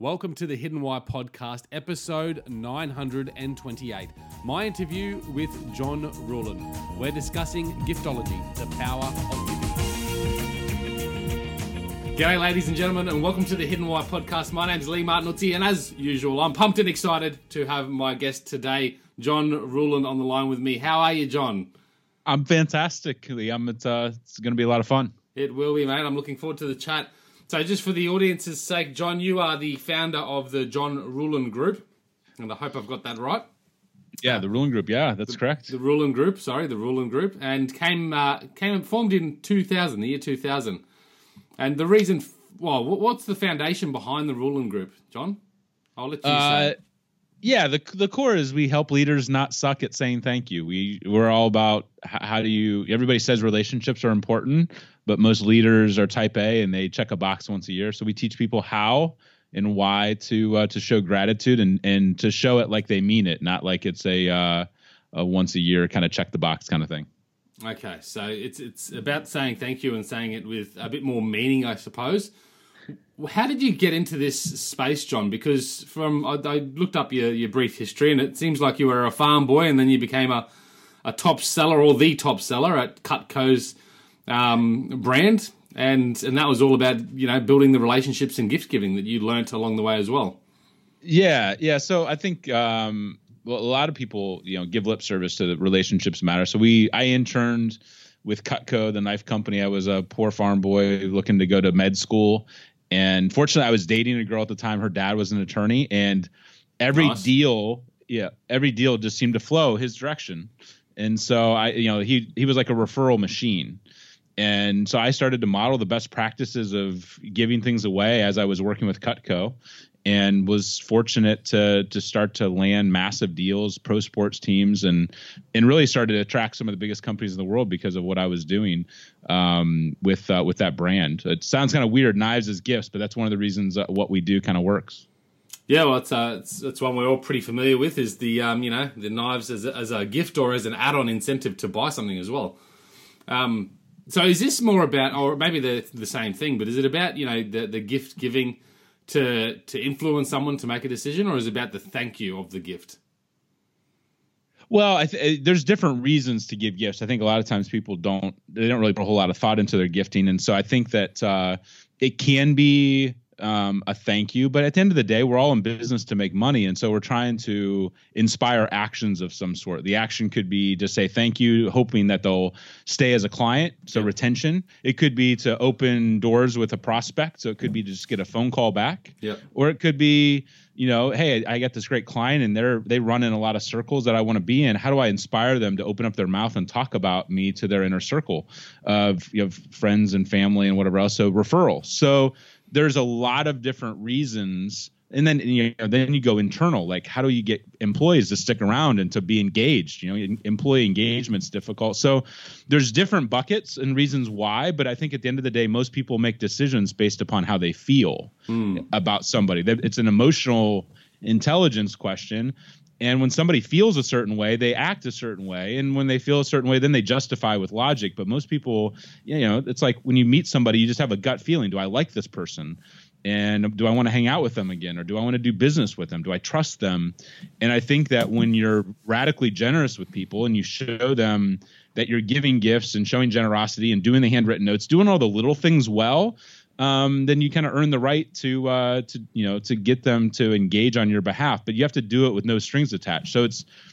Welcome to the Hidden Why Podcast, episode 928. My interview with John Ruhlin. We're discussing giftology, the power of giving. G'day, ladies and gentlemen, and welcome to the Hidden Why Podcast. My name's Lee Martinuzzi, and as usual, I'm pumped and excited to have my guest today, John Ruhlin, on the line with me. How are you, John? I'm fantastic, Lee. It's going to be a lot of fun. It will be, mate. I'm looking forward to the chat. So just for the audience's sake, John, you are the founder of the John Ruhlin Group, and I hope I've got that right. Yeah, the Ruland Group. Yeah, that's correct. The Ruland Group, sorry, the Ruland Group, and came formed in 2000, the year 2000. And the reason, well, what's the foundation behind the Ruland Group, John? I'll let you say. Yeah, the core is we help leaders not suck at saying thank you. We're all about how do you, everybody says relationships are important, but most leaders are type A and they check a box once a year. So we teach people how and why to show gratitude and to show it like they mean it, not like it's a once a year kind of check the box kind of thing. Okay, so it's about saying thank you and saying it with a bit more meaning, I suppose. How did you get into this space, John? Because I looked up your brief history, and it seems like you were a farm boy, and then you became a top seller or the top seller at Cutco's brand, and that was all about, you know, building the relationships and gift giving that you learnt along the way as well. Yeah. So I think a lot of people, you know, give lip service to the relationships matter. So I interned with Cutco, the knife company. I was a poor farm boy looking to go to med school. And fortunately, I was dating a girl at the time. Her dad was an attorney, and every deal just seemed to flow his direction. And so he was like a referral machine. And so I started to model the best practices of giving things away as I was working with Cutco, and was fortunate to start to land massive deals, pro sports teams, and really started to attract some of the biggest companies in the world because of what I was doing with that brand. It sounds kind of weird, knives as gifts, but that's one of the reasons what we do kind of works. Yeah, well, it's one we're all pretty familiar with, is the the knives as a gift or as an add-on incentive to buy something as well. So is this more about, or maybe they're the same thing, but is it about, you know, the gift giving to influence someone to make a decision, or is it about the thank you of the gift? Well, there's different reasons to give gifts. I think a lot of times people don't really put a whole lot of thought into their gifting. And so I think that it can be a thank you, but at the end of the day, we're all in business to make money. And so we're trying to inspire actions of some sort. The action could be to say thank you, hoping that they'll stay as a client. So retention. It could be to open doors with a prospect. So it could be to just get a phone call back. Yeah. Or it could be, you know, hey, I got this great client and they run in a lot of circles that I want to be in. How do I inspire them to open up their mouth and talk about me to their inner circle of, you know, friends and family and whatever else? So referral. So there's a lot of different reasons. And then, you know, then you go internal, like how do you get employees to stick around and to be engaged? You know, employee engagement's difficult. So there's different buckets and reasons why, but I think at the end of the day, most people make decisions based upon how they feel about somebody. It's an emotional intelligence question. And when somebody feels a certain way, they act a certain way. And when they feel a certain way, then they justify with logic. But most people, you know, it's like when you meet somebody, you just have a gut feeling. Do I like this person? And do I want to hang out with them again? Or do I want to do business with them? Do I trust them? And I think that when you're radically generous with people and you show them that you're giving gifts and showing generosity and doing the handwritten notes, doing all the little things well, then you kind of earn the right to get them to engage on your behalf, but you have to do it with no strings attached. So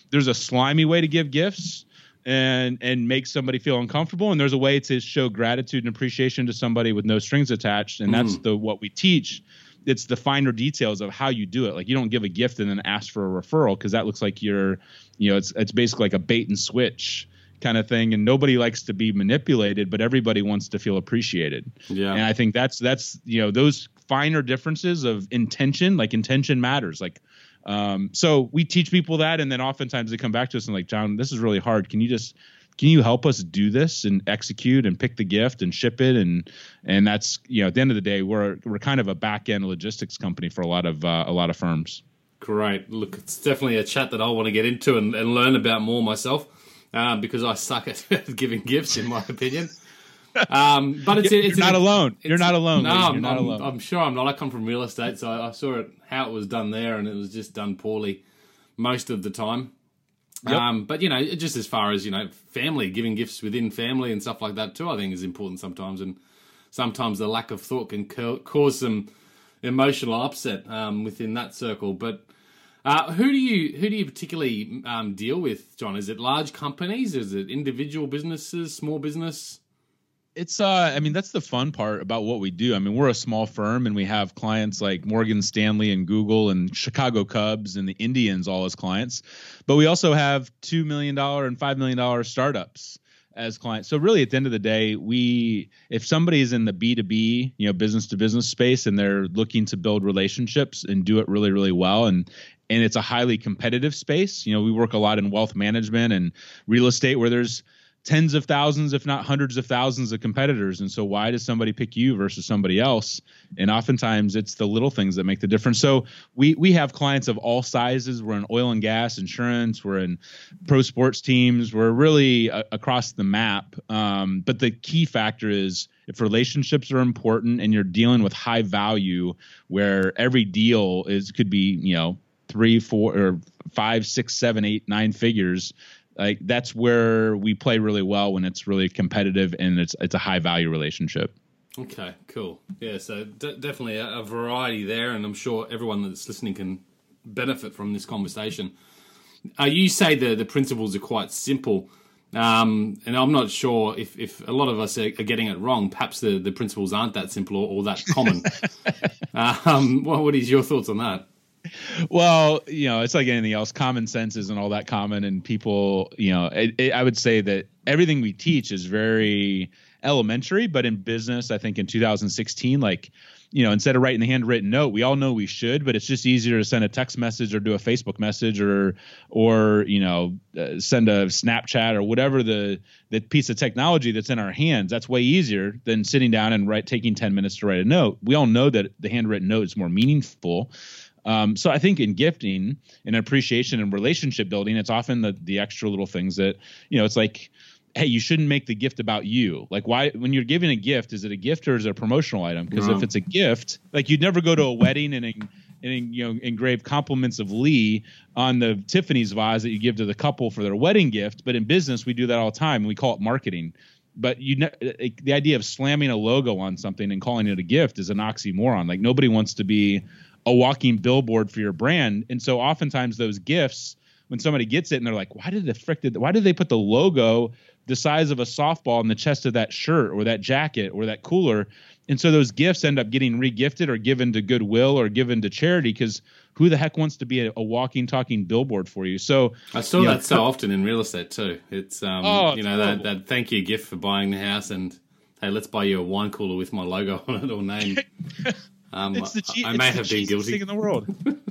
there's a slimy way to give gifts and make somebody feel uncomfortable, and there's a way to show gratitude and appreciation to somebody with no strings attached, and that's what we teach. It's the finer details of how you do it. Like, you don't give a gift and then ask for a referral, because that looks like you're, you know, it's basically like a bait and switch kind of thing, and nobody likes to be manipulated, but everybody wants to feel appreciated. Yeah. And I think that's you know, those finer differences of intention, like intention matters. Like, so we teach people that, and then oftentimes they come back to us and like, John, this is really hard. Can you help us do this and execute and pick the gift and ship it? And that's, you know, at the end of the day, we're kind of a back end logistics company for a lot of firms. Great. Look, it's definitely a chat that I want to get into and learn about more myself. Because I suck at giving gifts, in my opinion. But it's not alone. You're not alone. No, I'm sure I'm not. I come from real estate, so I saw it how it was done there, and it was just done poorly most of the time. Yep. But you know, just as far as, you know, family, giving gifts within family and stuff like that too, I think is important sometimes. And sometimes the lack of thought can cause some emotional upset within that circle. But who do you particularly deal with, John? Is it large companies? Is it individual businesses? Small business? It's that's the fun part about what we do. I mean, we're a small firm and we have clients like Morgan Stanley and Google and Chicago Cubs and the Indians all as clients. But we also have $2 million and $5 million startups as clients. So really at the end of the day, if somebody is in the B2B, you know, business to business space and they're looking to build relationships and do it really, really well and it's a highly competitive space, you know, we work a lot in wealth management and real estate where there's tens of thousands, if not hundreds of thousands of competitors. And so why does somebody pick you versus somebody else? And oftentimes it's the little things that make the difference. So we have clients of all sizes. We're in oil and gas, insurance. We're in pro sports teams. We're really across the map. But the key factor is if relationships are important and you're dealing with high value where every deal could be, you know, 3, 4, or 5, 6, 7, 8, 9 figures. Like that's where we play really well when it's really competitive and it's a high value relationship. Okay, cool. Yeah, so definitely a variety there, and I'm sure everyone that's listening can benefit from this conversation. You say the principles are quite simple, and I'm not sure if a lot of us are getting it wrong. Perhaps the principles aren't that simple or that common. What is your thoughts on that? Well, you know, it's like anything else. Common sense isn't all that common. And people, you know, I would say that everything we teach is very elementary. But in business, I think in 2016, like, you know, instead of writing a handwritten note, we all know we should, but it's just easier to send a text message or do a Facebook message or you know, send a Snapchat or whatever the piece of technology that's in our hands. That's way easier than sitting down and taking 10 minutes to write a note. We all know that the handwritten note is more meaningful. So I think in gifting and appreciation and relationship building, it's often the extra little things that, you know, it's like, hey, you shouldn't make the gift about you. Like why, when you're giving a gift, is it a gift or is it a promotional item? Because if it's a gift, like you'd never go to a wedding and you know, engrave compliments of Lee on the Tiffany's vase that you give to the couple for their wedding gift. But in business, we do that all the time. We call it marketing. But the idea of slamming a logo on something and calling it a gift is an oxymoron. Like nobody wants to be a walking billboard for your brand. And so oftentimes those gifts, when somebody gets it and they're like, why did they put the logo the size of a softball in the chest of that shirt or that jacket or that cooler? And so those gifts end up getting regifted or given to Goodwill or given to charity because who the heck wants to be a walking, talking billboard for you? So I saw that so often in real estate too. It's, you know, that thank you gift for buying the house and hey, let's buy you a wine cooler with my logo on it or name. I may have been guilty thing in the world.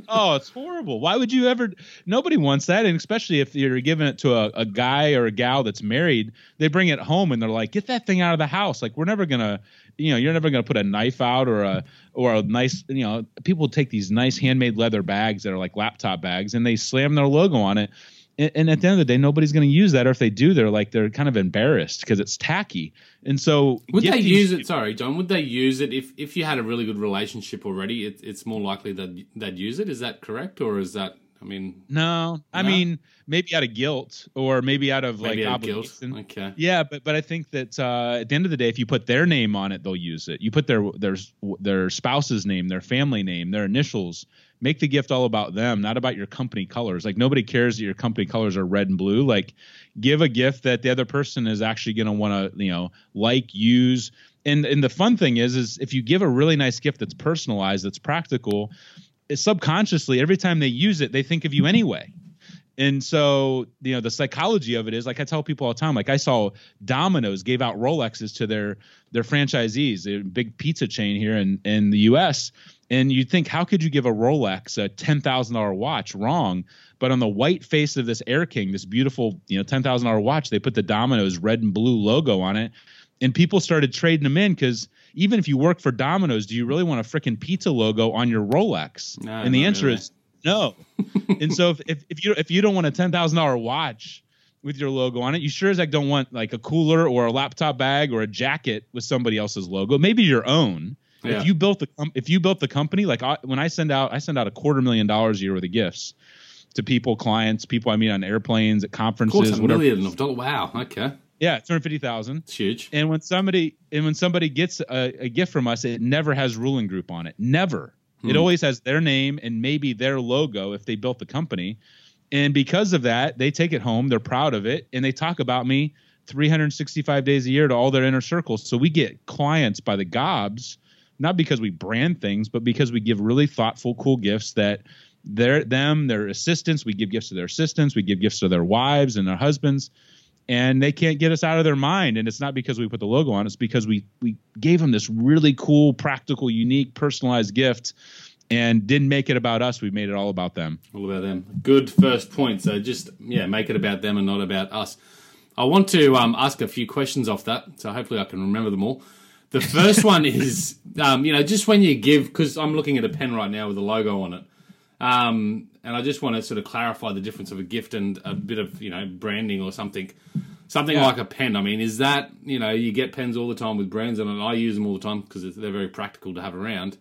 Oh, it's horrible. Why would you ever? Nobody wants that. And especially if you're giving it to a guy or a gal that's married, they bring it home and they're like, get that thing out of the house. Like, we're never going to, you know, you're never going to put a knife out or a nice, you know, people take these nice handmade leather bags that are like laptop bags and they slam their logo on it. And at the end of the day, nobody's going to use that. Or if they do, they're kind of embarrassed because it's tacky. And so would they use it? Sorry, John, would they use it if you had a really good relationship already? It's more likely that they'd use it. Is that correct? Or is that, no, I mean, maybe out of guilt or maybe out of obligation. Okay. Yeah. But I think that at the end of the day, if you put their name on it, they'll use it. You put their spouse's name, their family name, their initials, make the gift all about them, not about your company colors. Like nobody cares that your company colors are red and blue. Like give a gift that the other person is actually going to want to, you know, like, use. And the fun thing is if you give a really nice gift that's personalized, that's practical, subconsciously, every time they use it, they think of you anyway. And so, you know, the psychology of it is like I tell people all the time, like I saw Domino's gave out Rolexes to their franchisees, a big pizza chain here in the US. And you'd think, how could you give a Rolex, a $10,000 watch, wrong? But on the white face of this Air King, this beautiful, you know, $10,000 watch, they put the Domino's red and blue logo on it. And people started trading them in because even if you work for Domino's, do you really want a freaking pizza logo on your Rolex? No, and the answer is no. And so if you don't want a $10,000 watch, with your logo on it. You sure as heck don't want like a cooler or a laptop bag or a jacket with somebody else's logo. Maybe your own. Yeah. If you built the company, like when I send out $250,000 a year worth of gifts to people, clients, people I meet on airplanes, at conferences, of course, whatever. $1 million. Wow. Okay. Yeah, $250,000. It's huge. And when somebody gets a gift from us, it never has Ruland Group on it. Never. Hmm. It always has their name and maybe their logo if they built the company. And because of that, they take it home. They're proud of it. And they talk about me 365 days a year to all their inner circles. So we get clients by the gobs, not because we brand things, but because we give really thoughtful, cool gifts that their assistants. We give gifts to their assistants. We give gifts to their wives and their husbands. And they can't get us out of their mind. And it's not because we put the logo on. It's because we gave them this really cool, practical, unique, personalized gift and didn't make it about us. We made it all about them. All about them. Good first point. So just, make it about them and not about us. I want to ask a few questions off that. So hopefully I can remember them all. The first one is, just when you give, because I'm looking at a pen right now with a logo on it. And I just want to sort of clarify the difference of a gift and a bit of, branding or something like a pen. I mean, is that, you get pens all the time with brands on it. I use them all the time because they're very practical to have around.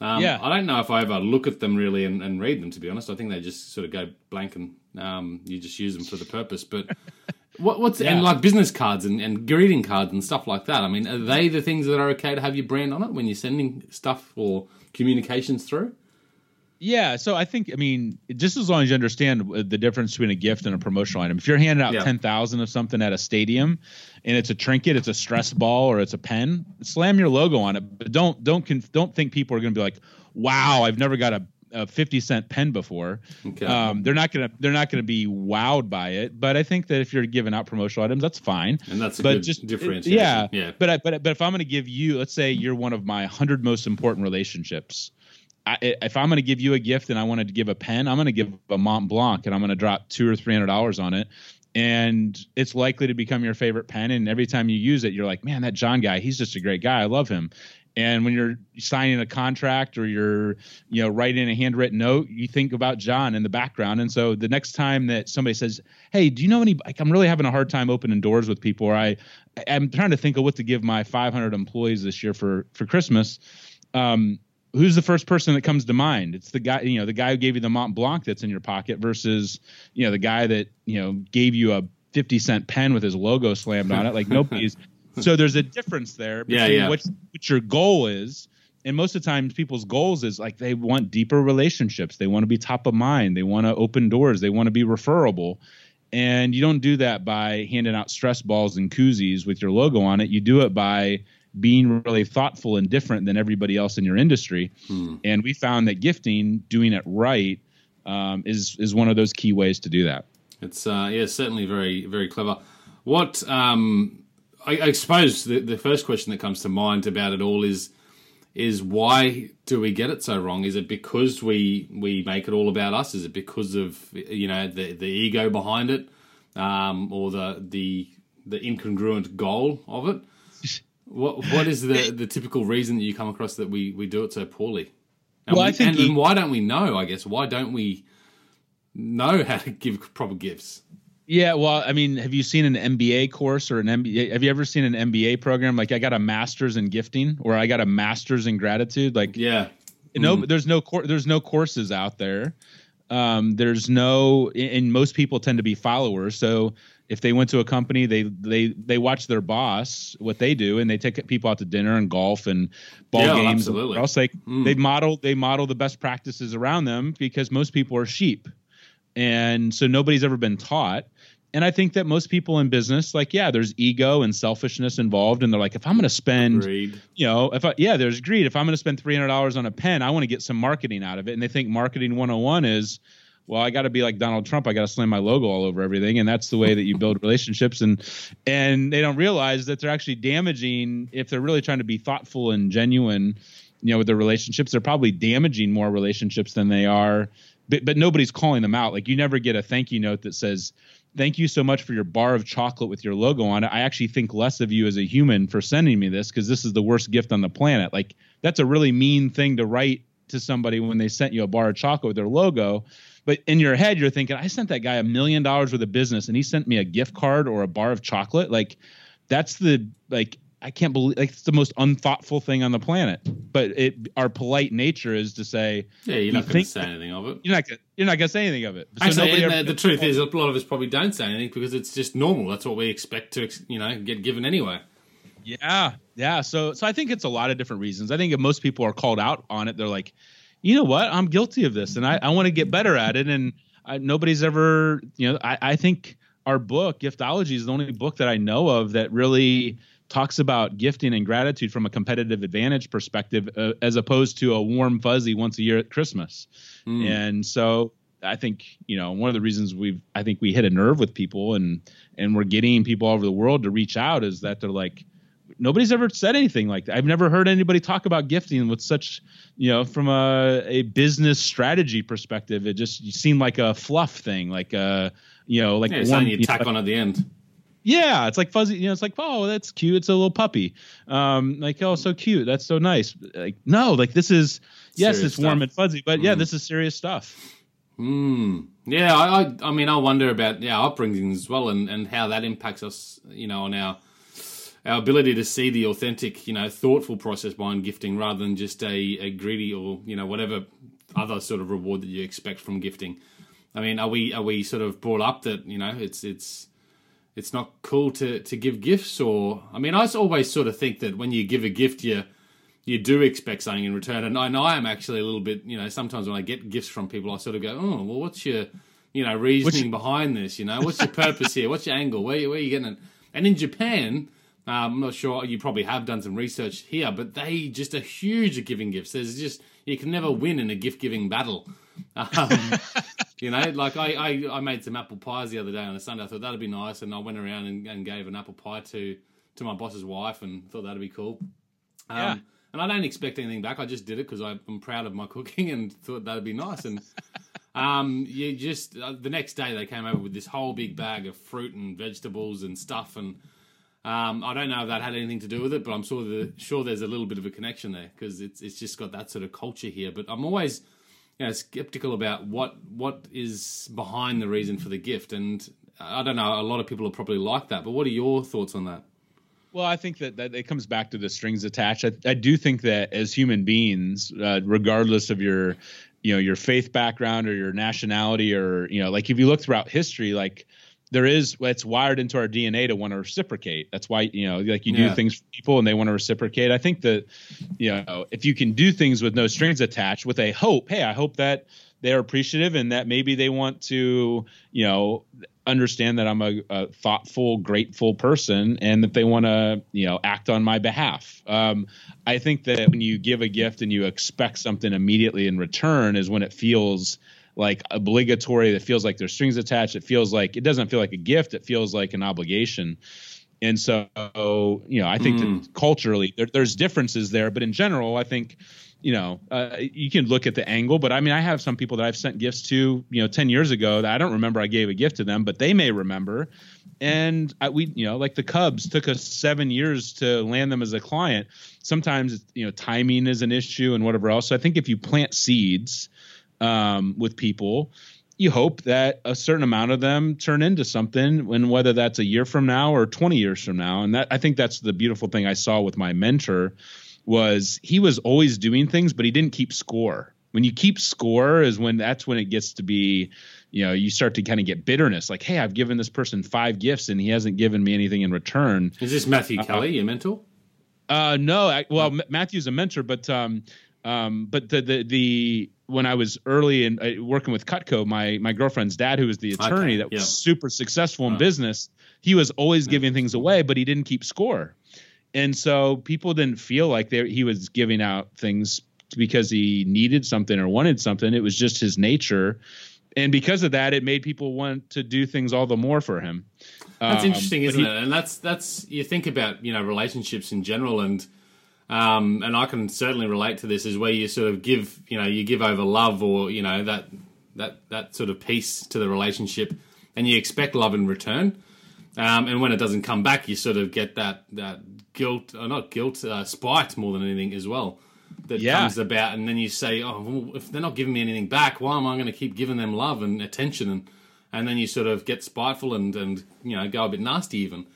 I don't know if I ever look at them really and read them, to be honest. I think they just sort of go blank and you just use them for the purpose. But and like business cards and greeting cards and stuff like that. I mean, are they the things that are okay to have your brand on it when you're sending stuff or communications through? Yeah, so I mean, just as long as you understand the difference between a gift and a promotional item. If you're handing out 10,000 of something at a stadium, and it's a trinket, it's a stress ball, or it's a pen, slam your logo on it. But don't think people are going to be like, "Wow, I've never got a 50-cent pen before." Okay. They're not going to be wowed by it. But I think that if you're giving out promotional items, that's fine. And that's just differentiation. Yeah. But if I'm going to give you, let's say you're one of my 100 most important relationships. If I'm going to give you a gift and I wanted to give a pen, I'm going to give a Mont Blanc and I'm going to drop $200 or $300 on it. And it's likely to become your favorite pen. And every time you use it, you're like, man, that John guy, he's just a great guy. I love him. And when you're signing a contract or you're, writing a handwritten note, you think about John in the background. And so the next time that somebody says, hey, do you know any, like, I'm really having a hard time opening doors with people, or I'm trying to think of what to give my 500 employees this year for Christmas. Who's the first person that comes to mind? It's the guy, the guy who gave you the Mont Blanc that's in your pocket versus, the guy that, gave you a 50-cent pen with his logo slammed on it. Like nobody's. So there's a difference there between what your goal is. And most of the time people's goals is like they want deeper relationships. They want to be top of mind. They want to open doors. They want to be referable. And you don't do that by handing out stress balls and koozies with your logo on it. You do it by being really thoughtful and different than everybody else in your industry. Hmm. And we found that gifting, doing it right, is one of those key ways to do that. It's certainly very, very clever. What I suppose the first question that comes to mind about it all is why do we get it so wrong? Is it because we make it all about us? Is it because of the ego behind it, or the incongruent goal of it? What is the typical reason that you come across that we do it so poorly? And, and why don't we know, I guess? Why don't we know how to give proper gifts? Yeah, well, I mean, have you seen an MBA course or an MBA? Have you ever seen an MBA program? Like, I got a master's in gifting or I got a master's in gratitude. Like, there's no courses out there. And most people tend to be followers. So if they went to a company, they watch their boss, what they do, and they take people out to dinner and golf and ball games. Absolutely. Else, they model the best practices around them because most people are sheep. And so nobody's ever been taught. And I think that most people in business, there's ego and selfishness involved. And they're like, if I'm going to spend, greed. There's greed. If I'm going to spend $300 on a pen, I want to get some marketing out of it. And they think marketing 101 is, well, I got to be like Donald Trump. I got to slam my logo all over everything. And that's the way that you build relationships. And they don't realize that they're actually damaging, if they're really trying to be thoughtful and genuine, with their relationships, they're probably damaging more relationships than they are. But nobody's calling them out. Like you never get a thank you note that says, thank you so much for your bar of chocolate with your logo on it. I actually think less of you as a human for sending me this because this is the worst gift on the planet. Like that's a really mean thing to write to somebody when they sent you a bar of chocolate with their logo. But in your head, you're thinking, I sent that guy $1 million worth of business and he sent me a gift card or a bar of chocolate. Like, that's the, like, I can't believe, like, it's the most unthoughtful thing on the planet. But it, our polite nature is to say, yeah, you're not going to say anything of it. You're not going to say anything of it. So actually, the truth is, a lot of us probably don't say anything because it's just normal. That's what we expect to, you know, get given anyway. Yeah. Yeah. So I think it's a lot of different reasons. I think if most people are called out on it, they're like, you know what? I'm guilty of this and I want to get better at it. And nobody's ever, you know, I think our book, Giftology, is the only book that I know of that really talks about gifting and gratitude from a competitive advantage perspective, as opposed to a warm fuzzy once a year at Christmas. Mm. And so I think, you know, one of the reasons we hit a nerve with people and we're getting people all over the world to reach out is that they're like, nobody's ever said anything like that. I've never heard anybody talk about gifting with such, you know, from a business strategy perspective. It just seemed like a fluff thing, like you know, like something you tack on at the end. Yeah, it's like fuzzy. You know, it's like, oh, that's cute. It's a little puppy. Like, oh, so cute. That's so nice. Like, no, like this is yes, serious it's warm stuff. And fuzzy, but yeah, this is serious stuff. Yeah, I mean, I wonder about our upbringings as well, and how that impacts us, you know, on our ability to see the authentic, you know, thoughtful process behind gifting rather than just a greedy or, you know, whatever other sort of reward that you expect from gifting. I mean, are we sort of brought up that, you know, it's not cool to give gifts? Or, I mean, I always sort of think that when you give a gift, you do expect something in return. And I am actually a little bit, you know, sometimes when I get gifts from people, I sort of go, oh, well, what's your, you know, reasoning behind this? You know, what's your purpose here? What's your angle? Where are you getting it? And in Japan, I'm not sure, you probably have done some research here, but they just are huge at giving gifts. There's just, you can never win in a gift-giving battle. You know, like I made some apple pies the other day on a Sunday. I thought that'd be nice. And I went around and gave an apple pie to my boss's wife and thought that'd be cool. Yeah. And I don't expect anything back. I just did it because I'm proud of my cooking and thought that'd be nice. And you just, the next day they came over with this whole big bag of fruit and vegetables and stuff and... I don't know if that had anything to do with it, but I'm sure there's a little bit of a connection there because it's just got that sort of culture here. But I'm always, you know, skeptical about what is behind the reason for the gift. And I don't know, a lot of people are probably like that, but what are your thoughts on that? Well, I think that it comes back to the strings attached. I do think that as human beings, regardless of your, you know, your faith background or your nationality or, you know, like if you look throughout history, like, it's wired into our DNA to want to reciprocate. That's why, you know, like you do things for people and they want to reciprocate. I think that, you know, if you can do things with no strings attached with a hope, hey, I hope that they're appreciative and that maybe they want to, you know, understand that I'm a thoughtful, grateful person and that they want to, you know, act on my behalf. I think that when you give a gift and you expect something immediately in return is when it feels like obligatory, that feels like there's strings attached. It feels like, it doesn't feel like a gift. It feels like an obligation. And so, you know, I think that culturally there's differences there, but in general, I think, you know, you can look at the angle, but I mean, I have some people that I've sent gifts to, you know, 10 years ago that I don't remember I gave a gift to them, but they may remember. And we, you know, like the Cubs took us 7 years to land them as a client. Sometimes, you know, timing is an issue and whatever else. So I think if you plant seeds, with people, you hope that a certain amount of them turn into something, when whether that's a year from now or 20 years from now. And that, I think that's the beautiful thing I saw with my mentor, was he was always doing things, but he didn't keep score. When you keep score is when it gets to be, you know, you start to kind of get bitterness. Like, hey, I've given this person 5 gifts and he hasn't given me anything in return. Is this Matthew Kelly, your mentor? No. Matthew's a mentor, but the when I was early in working with Cutco, my girlfriend's dad, who was the attorney that was super successful in business, he was always giving things away, but he didn't keep score. And so people didn't feel like he was giving out things because he needed something or wanted something. It was just his nature. And because of that, it made people want to do things all the more for him. That's interesting, isn't it? And that's you think about, you know, relationships in general, and I can certainly relate to this, is where you sort of give, you know, you give over love, or, you know, that sort of piece to the relationship, and you expect love in return. And when it doesn't come back, you sort of get that spite more than anything as well. that comes about, and then you say, oh, well, if they're not giving me anything back, why am I going to keep giving them love and attention? And then you sort of get spiteful and you know, go a bit nasty even.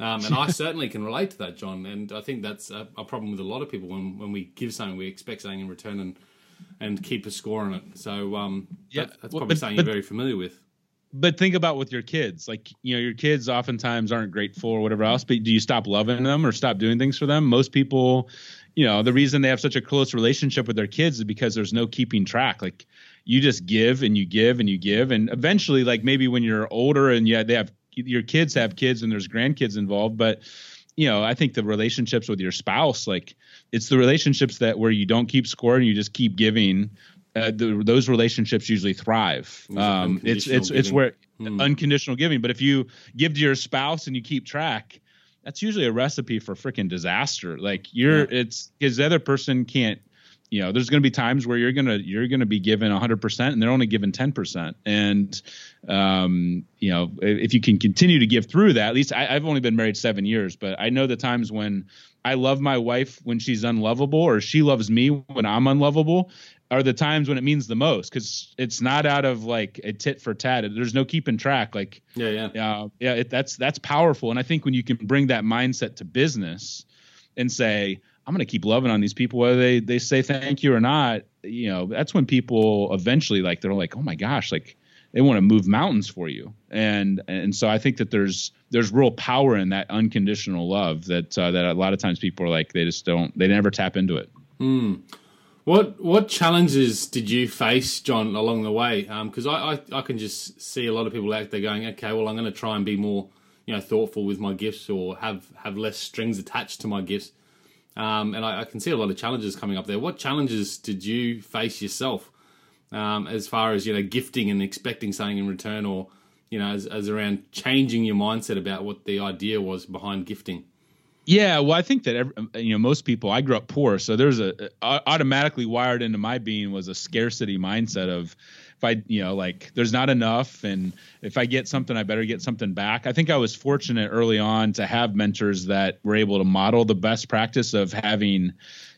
And I certainly can relate to that, John. And I think that's a problem with a lot of people. When we give something, we expect something in return and keep a score on it. So that's probably something you're very familiar with. But think about with your kids, like, you know, your kids oftentimes aren't grateful or whatever else, but do you stop loving them or stop doing things for them? Most people, you know, the reason they have such a close relationship with their kids is because there's no keeping track. Like, you just give and you give and you give. And eventually, like, maybe when you're older and yeah, they have, your kids have kids and there's grandkids involved, but you know, I think the relationships with your spouse, like, it's the relationships that where you don't keep score and you just keep giving. Those relationships usually thrive. It's where unconditional giving. But if you give to your spouse and you keep track, that's usually a recipe for freaking disaster. Like it's because the other person can't. You know, there's going to be times where you're gonna be given 100% and they're only given 10%. And you know, if you can continue to give through that, at least I've only been married 7 years, but I know the times when I love my wife when she's unlovable, or she loves me when I'm unlovable, are the times when it means the most, because it's not out of like a tit for tat. There's no keeping track. Like, that's powerful. And I think when you can bring that mindset to business and say, I'm going to keep loving on these people, whether they say thank you or not, you know, that's when people eventually, like, they're like, oh my gosh, like, they want to move mountains for you. And so I think that there's real power in that unconditional love that a lot of times people are like, they never tap into it. Mm. What challenges did you face, John, along the way? Because I can just see a lot of people out there going, okay, well, I'm going to try and be more, you know, thoughtful with my gifts, or have less strings attached to my gifts. And I can see a lot of challenges coming up there. What challenges did you face yourself as far as, you know, gifting and expecting something in return, or, you know, as around changing your mindset about what the idea was behind gifting? Yeah, well, I think that most people. I grew up poor, so there's automatically wired into my being was a scarcity mindset of, if I, you know, like, there's not enough, and if I get something, I better get something back. I think I was fortunate early on to have mentors that were able to model the best practice of having,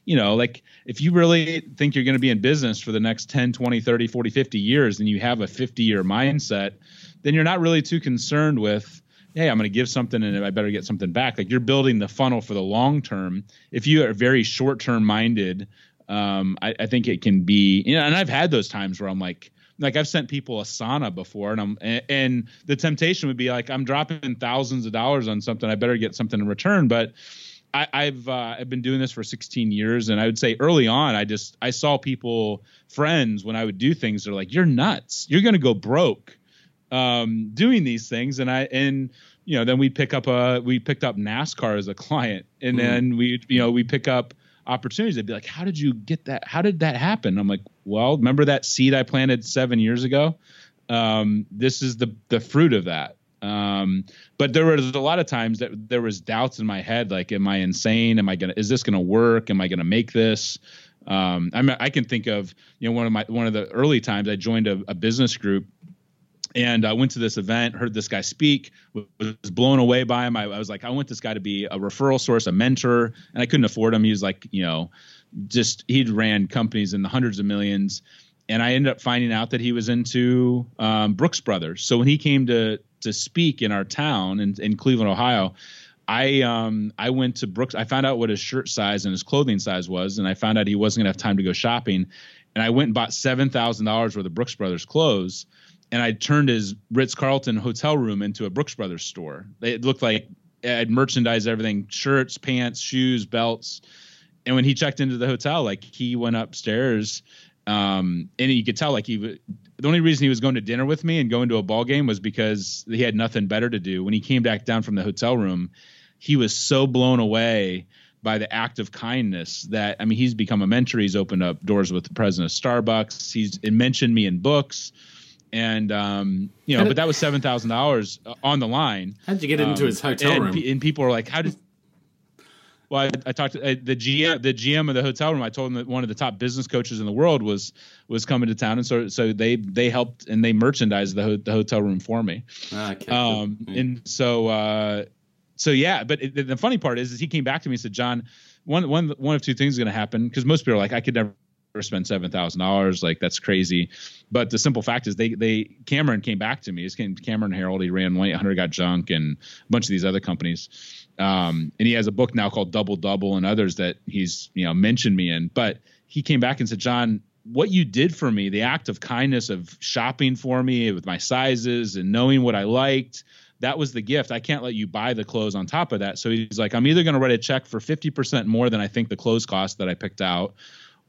you know, like, if you really think you're going to be in business for the next 10, 20, 30, 40, 50 years, and you have a 50-year mindset, then you're not really too concerned with, hey, I'm going to give something and I better get something back. Like, you're building the funnel for the long term. If you are very short-term minded, I think it can be, you know, and I've had those times where I'm like I've sent people a sauna before, and and the temptation would be like, I'm dropping thousands of dollars on something, I better get something in return. But I've been doing this for 16 years. And I would say early on, I saw people, friends, when I would do things, they're like, you're nuts. You're going to go broke doing these things. And you know, then we picked up NASCAR as a client, and then we pick up opportunities. They'd be like, how did you get that? How did that happen? I'm like, well, remember that seed I planted 7 years ago? This is the fruit of that. But there was a lot of times that there was doubts in my head. Like, am I insane? Is this going to work? Am I going to make this? I can think of, you know, one of the early times I joined a business group. And I went to this event, heard this guy speak, was blown away by him. I was like, I want this guy to be a referral source, a mentor. And I couldn't afford him. He was like, you know, just, he'd ran companies in the hundreds of millions. And I ended up finding out that he was into Brooks Brothers. So when he came to speak in our town in Cleveland, Ohio, I went to Brooks. I found out what his shirt size and his clothing size was. And I found out he wasn't going to have time to go shopping. And I went and bought $7,000 worth of Brooks Brothers clothes. And I turned his Ritz Carlton hotel room into a Brooks Brothers store. It looked like I'd merchandised everything, shirts, pants, shoes, belts. And when he checked into the hotel, like, he went upstairs and you could tell, like, the only reason he was going to dinner with me and going to a ball game was because he had nothing better to do. When he came back down from the hotel room, he was so blown away by the act of kindness that, I mean, he's become a mentor. He's opened up doors with the president of Starbucks. He's mentioned me in books. And, you know, but that was $7,000 on the line. How'd you get into his hotel room? And people are like, how did, well, I talked to the GM of the hotel room. I told him that one of the top business coaches in the world was coming to town. And so they helped and they merchandised the hotel room for me. Okay. And so, yeah, but the funny part is he came back to me and said, John, one of two things is going to happen, because most people are like, I could never spend $7,000. Like, that's crazy. But the simple fact is Cameron came back to me. His name is Cameron Harold. He ran 1-800-GOT-JUNK and a bunch of these other companies. And he has a book now called Double Double and others that he's, mentioned me in. But he came back and said, John, what you did for me, the act of kindness of shopping for me with my sizes and knowing what I liked, that was the gift. I can't let you buy the clothes on top of that. So he's like, I'm either going to write a check for 50% more than I think the clothes cost that I picked out,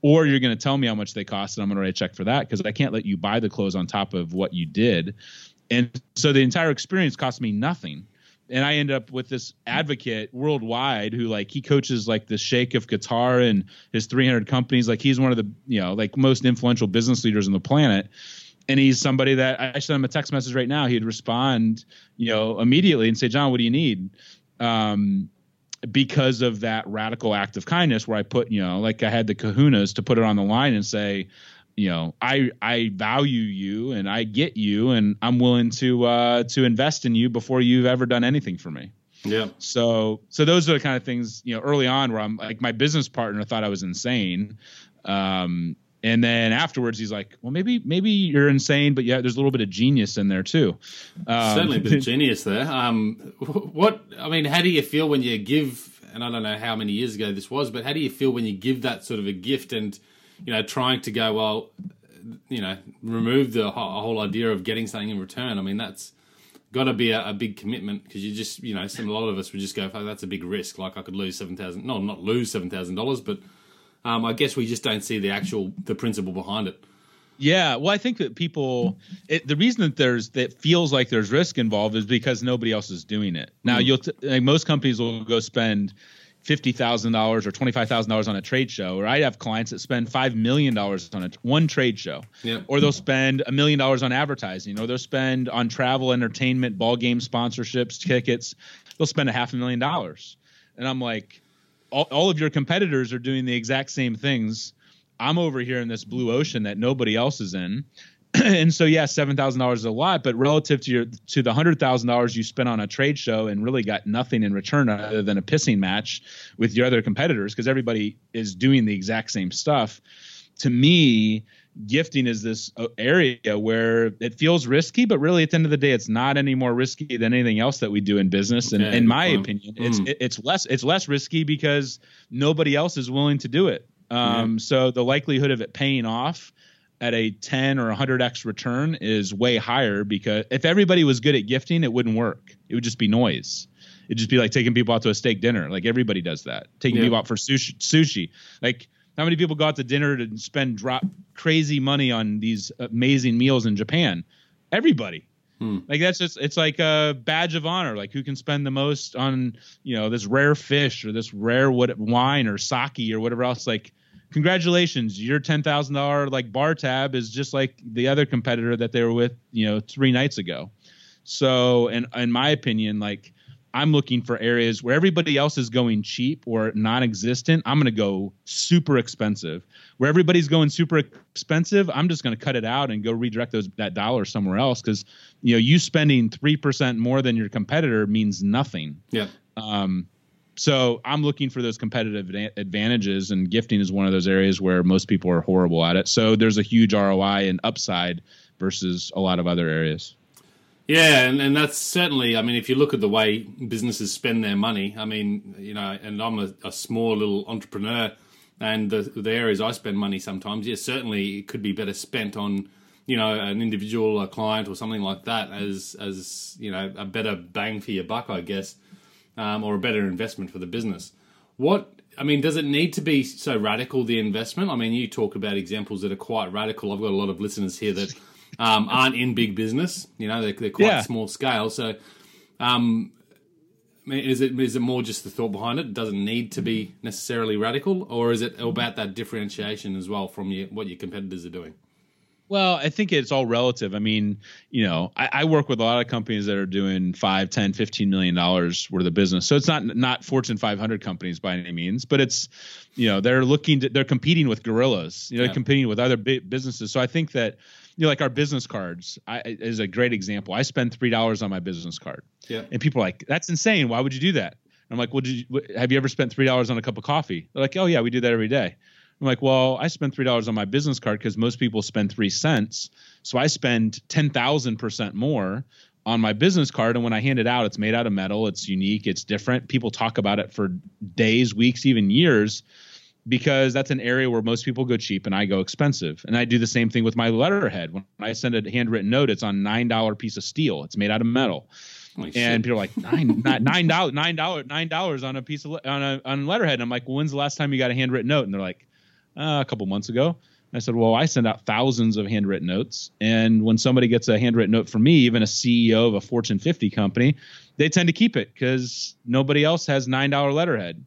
or you're going to tell me how much they cost and I'm going to write a check for that, because I can't let you buy the clothes on top of what you did. And so the entire experience cost me nothing. And I end up with this advocate worldwide who, like, he coaches like the Sheikh of Qatar and his 300 companies. Like, he's one of the, most influential business leaders on the planet. And he's somebody that I sent him a text message right now. He'd respond, immediately and say, John, what do you need? Because of that radical act of kindness where I put, I had the kahunas to put it on the line and say, I value you and I get you and I'm willing to invest in you before you've ever done anything for me. Yeah. So those are the kind of things, early on where I'm like, my business partner thought I was insane. And then afterwards he's like, well, maybe you're insane, but yeah, there's a little bit of genius in there too. Certainly a bit of genius there. How do you feel when you give, and I don't know how many years ago this was, but how do you feel when you give that sort of a gift and, trying to go, remove the whole idea of getting something in return? I mean, that's got to be a big commitment, because you just, a lot of us would just go, oh, that's a big risk. Like, I could lose $7,000. No, not lose $7,000, but I guess we just don't see the principle behind it. Yeah. Well, I think that the reason that feels like there's risk involved is because nobody else is doing it. Now, most companies will go spend $50,000 or $25,000 on a trade show, or I have clients that spend $5 million on one trade show, or they'll spend $1 million on advertising, or they'll spend on travel, entertainment, ball game sponsorships, tickets. They'll spend $500,000. And I'm like, all of your competitors are doing the exact same things. I'm over here in this blue ocean that nobody else is in. And so, yeah, $7,000 is a lot, but relative to the $100,000 you spent on a trade show and really got nothing in return other than a pissing match with your other competitors, because everybody is doing the exact same stuff. To me, gifting is this area where it feels risky, but really at the end of the day, it's not any more risky than anything else that we do in business. And in my opinion, it's less risky because nobody else is willing to do it. So the likelihood of it paying off at a 10 or 100x return is way higher, because if everybody was good at gifting, it wouldn't work. It would just be noise. It'd just be like taking people out to a steak dinner. Like, everybody does that. Taking people out for sushi. Like, how many people go out to dinner to spend crazy money on these amazing meals in Japan? Everybody. Like, that's just, it's like a badge of honor. Like, who can spend the most on, this rare fish or this rare wine or sake or whatever else? Like, congratulations, your $10,000 like bar tab is just like the other competitor that they were with, 3 nights ago. So, and in my opinion, like, I'm looking for areas where everybody else is going cheap or non-existent. I'm going to go super expensive. Where everybody's going super expensive, I'm just going to cut it out and go redirect that dollar somewhere else. Because, you spending 3% more than your competitor means nothing. Yeah. So I'm looking for those competitive advantages, and gifting is one of those areas where most people are horrible at it. So there's a huge ROI and upside versus a lot of other areas. Yeah, and that's certainly, I mean, if you look at the way businesses spend their money, I mean, and I'm a small little entrepreneur, and the areas I spend money sometimes, yes, certainly it could be better spent on, an individual, a client or something like that as a better bang for your buck, I guess, or a better investment for the business. Does it need to be so radical, the investment? I mean, you talk about examples that are quite radical. I've got a lot of listeners here that aren't in big business, they're quite small scale. So, is it more just the thought behind it? It doesn't need to be necessarily radical, or is it about that differentiation as well from what your competitors are doing? Well, I think it's all relative. I mean, I work with a lot of companies that are doing $5, $10, $15 million worth of business. So it's not Fortune 500 companies by any means, but it's, they're they're competing with gorillas, they're competing with other big businesses. So I think that, like our business cards is a great example. I spend $3 on my business card. Yeah. And people are like, that's insane. Why would you do that? I'm like, well, have you ever spent $3 on a cup of coffee? They're like, oh yeah, we do that every day. I'm like, well, I spend $3 on my business card because most people spend 3 cents. So I spend 10,000% more on my business card. And when I hand it out, it's made out of metal. It's unique. It's different. People talk about it for days, weeks, even years, because that's an area where most people go cheap and I go expensive. And I do the same thing with my letterhead. When I send a handwritten note, it's on $9 piece of steel. It's made out of metal. Holy and shit. People are like, $9 on a piece of on letterhead. And I'm like, well, when's the last time you got a handwritten note? And they're like, a couple months ago. And I said, well, I send out thousands of handwritten notes. And when somebody gets a handwritten note from me, even a CEO of a Fortune 50 company, they tend to keep it because nobody else has $9 letterhead.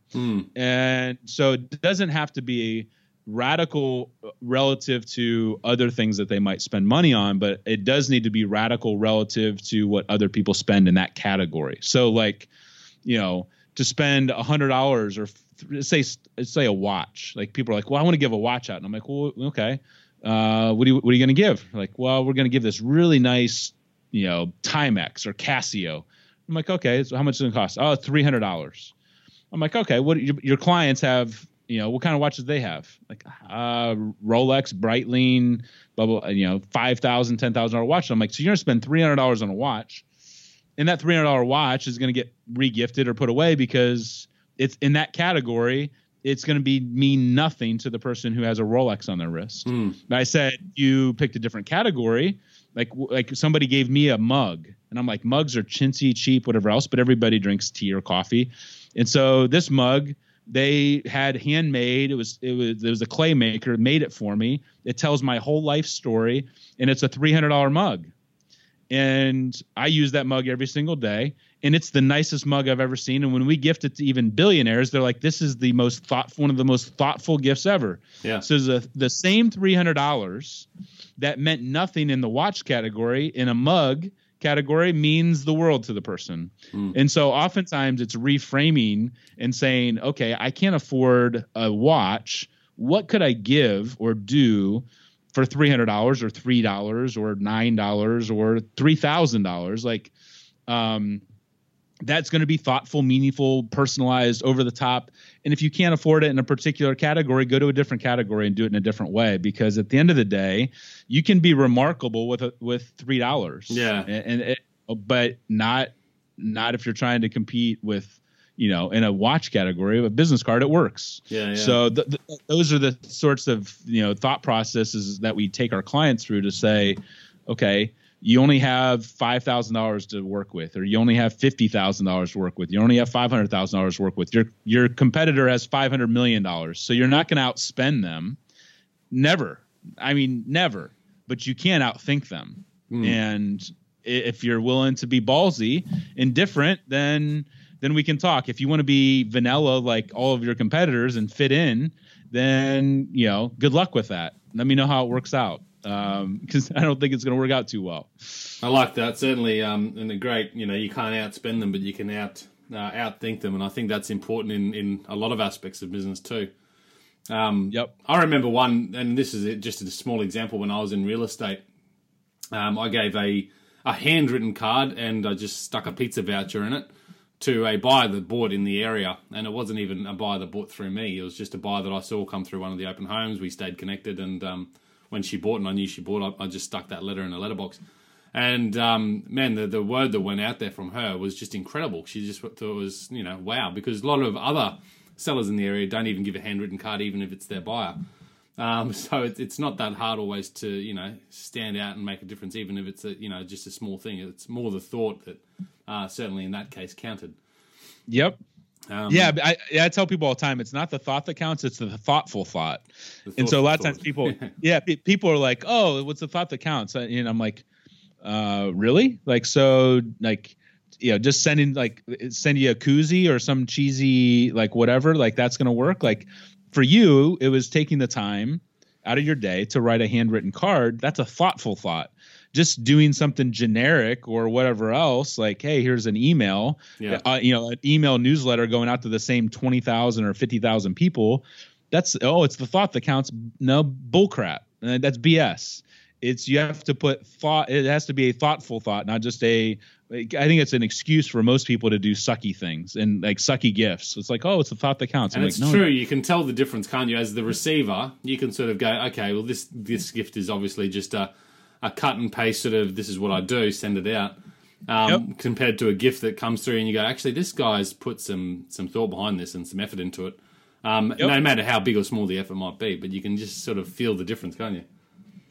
And so it doesn't have to be radical relative to other things that they might spend money on, but it does need to be radical relative to what other people spend in that category. So like, you know, to spend $100 or say a watch. Like people are like, well, I want to give a watch out. And I'm like, well, okay. What are you going to give? Like, well, we're going to give this really nice, you know, Timex or Casio. I'm like, okay, so how much is it gonna cost? Oh, $300. I'm like, okay, what your clients have, you know, what kind of watches they have? Like, Rolex, Breitling, bubble, you know, $5,000, $10,000 watch. And I'm like, so you're gonna spend $300 on a watch, and that $300 watch is gonna get regifted or put away because it's in that category. It's going to be mean nothing to the person who has a Rolex on their wrist. But I said, you picked a different category. Like somebody gave me a mug, and I'm like, mugs are chintzy, cheap, whatever else, but everybody drinks tea or coffee. And so this mug they had handmade, it was a clay maker made it for me. It tells my whole life story, and it's a $300 mug. And I use that mug every single day. And it's the nicest mug I've ever seen. And when we gift it to even billionaires, they're like, this is the most thoughtful, one of the most thoughtful gifts ever. Yeah. So the same $300 that meant nothing in the watch category in a mug category means the world to the person. And so oftentimes it's reframing and saying, okay, I can't afford a watch. What could I give or do for $300 or $3 or $9 or $3,000? Like, that's going to be thoughtful, meaningful, personalized, over the top. And if you can't afford it in a particular category, go to a different category and do it in a different way. Because at the end of the day, you can be remarkable with $3. Yeah. But not if you're trying to compete with, you know, in a watch category of a business card, it works. Yeah. So those are the sorts of, you know, thought processes that we take our clients through to say, okay, you only have $5,000 to work with, or you only have $50,000 to work with. You only have $500,000 to work with. Your competitor has $500 million. So you're not going to outspend them. Never. I mean, never. But you can outthink them. And if you're willing to be ballsy and different, then we can talk. If you want to be vanilla like all of your competitors and fit in, then, you know, good luck with that. Let me know how it works out. Because I don't think it's going to work out too well. I like that, certainly. And a great, you know, you can't outspend them, but you can outthink them, and I think that's important in a lot of aspects of business too. Yep. I remember one, and this is just a small example. When I was in real estate, I gave a handwritten card, and I just stuck a pizza voucher in it to a buyer that bought in the area, and it wasn't even a buyer that bought through me. It was just a buyer that I saw come through one of the open homes. We stayed connected, and when she bought, and I knew she bought, I just stuck that letter in a letterbox. And man, the word that went out there from her was just incredible. She just thought it was, you know, wow, because a lot of other sellers in the area don't even give a handwritten card, even if it's their buyer. So it's not that hard always to, you know, stand out and make a difference, even if it's, you know, just a small thing. It's more the thought that certainly in that case counted. Yep. I tell people all the time, it's not the thought that counts, it's the thoughtful thought. And so a lot of times people, people are like, oh, what's the thought that counts? And I'm like, really? Like, so like, you know, just send you a koozie or some cheesy, like whatever, like that's going to work. Like for you, it was taking the time out of your day to write a handwritten card. That's a thoughtful thought. Just doing something generic or whatever else, like, hey, here's an email, an email newsletter going out to the same 20,000 or 50,000 people. That's, it's the thought that counts. No, bullcrap. That's BS. It's, you have to put thought. It has to be a thoughtful thought, not just a, I think it's an excuse for most people to do sucky things and like sucky gifts. It's like, oh, it's the thought that counts. And it's true. You can tell the difference, can't you? As the receiver, you can sort of go, okay, well, this gift is obviously just a cut and paste sort of, this is what I do, send it out. Compared to a gift that comes through and you go, actually, this guy's put some thought behind this and some effort into it. No matter how big or small the effort might be, but you can just sort of feel the difference, can't you?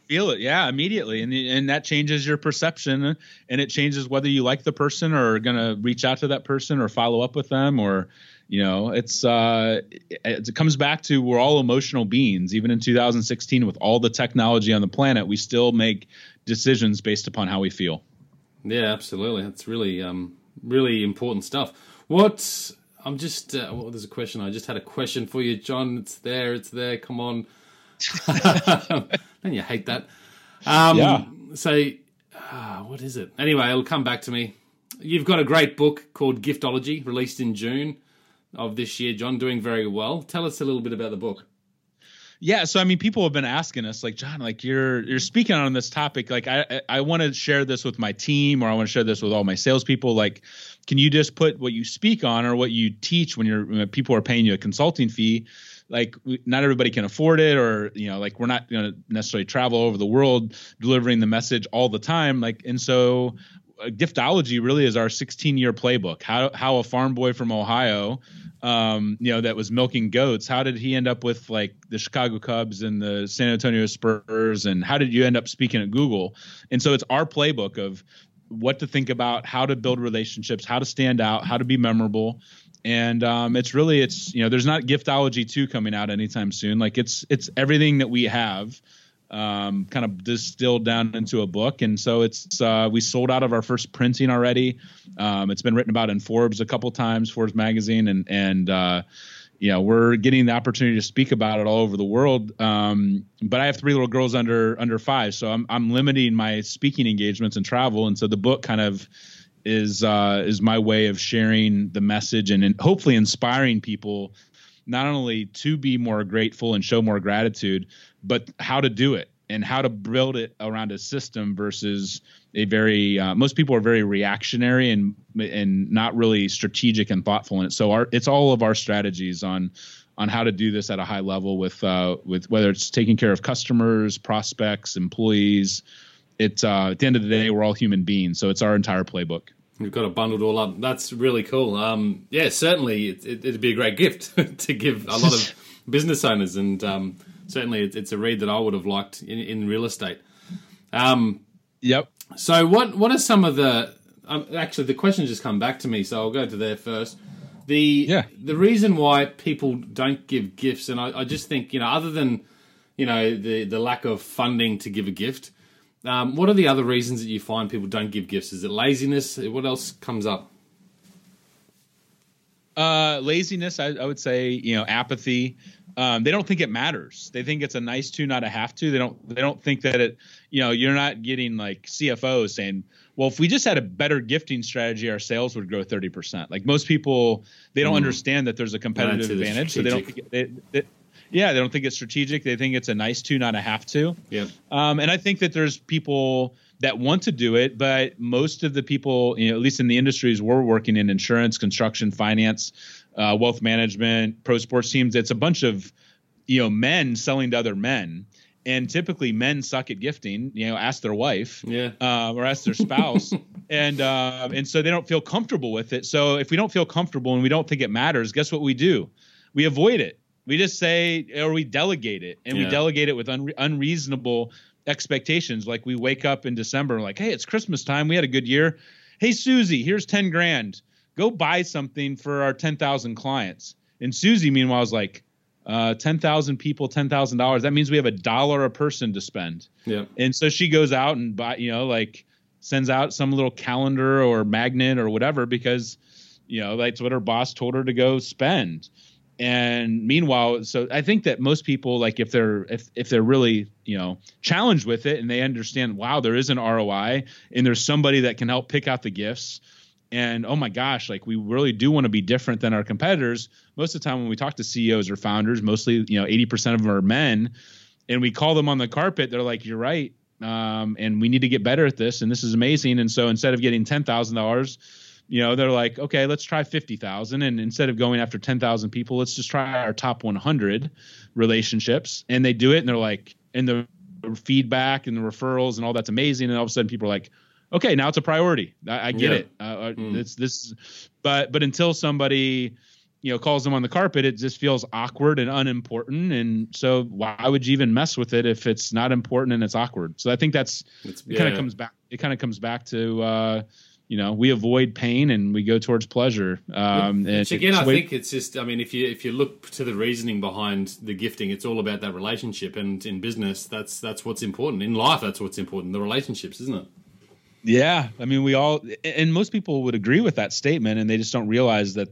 Feel it, yeah, immediately, and that changes your perception, and it changes whether you like the person or are going to reach out to that person or follow up with them, or, you know, it comes back to, we're all emotional beings. Even in 2016, with all the technology on the planet, we still make decisions based upon how we feel. Yeah, absolutely. That's really, really important stuff. There's a question. I just had a question for you, John. It's there. Come on. Don't you hate that? Yeah. So, what is it? Anyway, it'll come back to me. You've got a great book called Giftology, released in June of this year, John, doing very well. Tell us a little bit about the book. Yeah, so I mean, people have been asking us, like, John, like you're speaking on this topic. Like, I want to share this with my team, or I want to share this with all my salespeople. Like, can you just put what you speak on or what you teach when people are paying you a consulting fee? Like, not everybody can afford it, or, you know, like, we're not going to necessarily travel over the world delivering the message all the time. Like, and so Giftology really is our 16-year playbook. How a farm boy from Ohio, that was milking goats, how did he end up with like the Chicago Cubs and the San Antonio Spurs, and how did you end up speaking at Google? And so it's our playbook of what to think about, how to build relationships, how to stand out, how to be memorable. And there's not Giftology 2 coming out anytime soon. Like, it's everything that we have, kind of distilled down into a book. And so it's, we sold out of our first printing already. It's been written about in Forbes a couple times, Forbes magazine, and we're getting the opportunity to speak about it all over the world. But I have three little girls under five, so I'm limiting my speaking engagements and travel. And so the book kind of is my way of sharing the message and hopefully inspiring people, not only to be more grateful and show more gratitude, but how to do it and how to build it around a system versus a very, most people are very reactionary and not really strategic and thoughtful in it. So it's all of our strategies on how to do this at a high level with whether it's taking care of customers, prospects, employees. It's at the end of the day, we're all human beings. So it's our entire playbook. We've got it bundled all up. That's really cool. Yeah, certainly it'd be a great gift to give a lot of business owners, and certainly it's a read that I would have liked in real estate. Yep. So what are some of the actually the questions just come back to me, so I'll go to there first. The reason why people don't give gifts, and I just think, other than, the lack of funding to give a gift, what are the other reasons that you find people don't give gifts? Is it laziness? What else comes up? Laziness, I would say, apathy. They don't think it matters. They think it's a nice to, not a have to. They don't think that it, you're not getting like CFOs saying, well, if we just had a better gifting strategy, our sales would grow 30%. Like, most people, they don't understand that there's a competitive advantage. Strategic. So they don't think it's strategic. They think it's a nice to, not a have to. Yeah. And I think that there's people that want to do it, but most of the people, at least in the industries we're working in, insurance, construction, finance, wealth management, pro sports teams, it's a bunch of, men selling to other men. And typically men suck at gifting, ask their wife or ask their spouse. And so they don't feel comfortable with it. So if we don't feel comfortable and we don't think it matters, guess what we do? We avoid it. We just say, or we delegate it, and we delegate it with unreasonable expectations. Like, we wake up in December like, hey, it's Christmas time. We had a good year. Hey, Susie, here's 10 grand. Go buy something for our 10,000 clients. And Susie, meanwhile, is like, 10,000 people, $10,000. That means we have $1 a person to spend. Yeah. And so she goes out and buy, sends out some little calendar or magnet or whatever, because, that's what her boss told her to go spend. And meanwhile, so I think that most people, like, if they're really, challenged with it and they understand, wow, there is an ROI and there's somebody that can help pick out the gifts, and oh my gosh, like, we really do want to be different than our competitors. Most of the time when we talk to CEOs or founders, mostly, 80% of them are men, and we call them on the carpet, they're like, you're right. and we need to get better at this, and this is amazing. And so instead of getting $10,000, you know, they're like, okay, let's try 50,000. And instead of going after 10,000 people, let's just try our top 100 relationships. And they do it, and they're like, and the feedback and the referrals and all that's amazing. And all of a sudden people are like, okay, now it's a priority. I get it. It's this, but until somebody, you know, calls them on the carpet, it just feels awkward and unimportant. And so why would you even mess with it if it's not important and it's awkward? So I think it kind of comes back to, you know, we avoid pain and we go towards pleasure. And again, I think it's just, I mean, if you look to the reasoning behind the gifting, it's all about that relationship. And in business, that's what's important. In life, that's what's important. The relationships, isn't it? Yeah. I mean, we all, and most people would agree with that statement, and they just don't realize that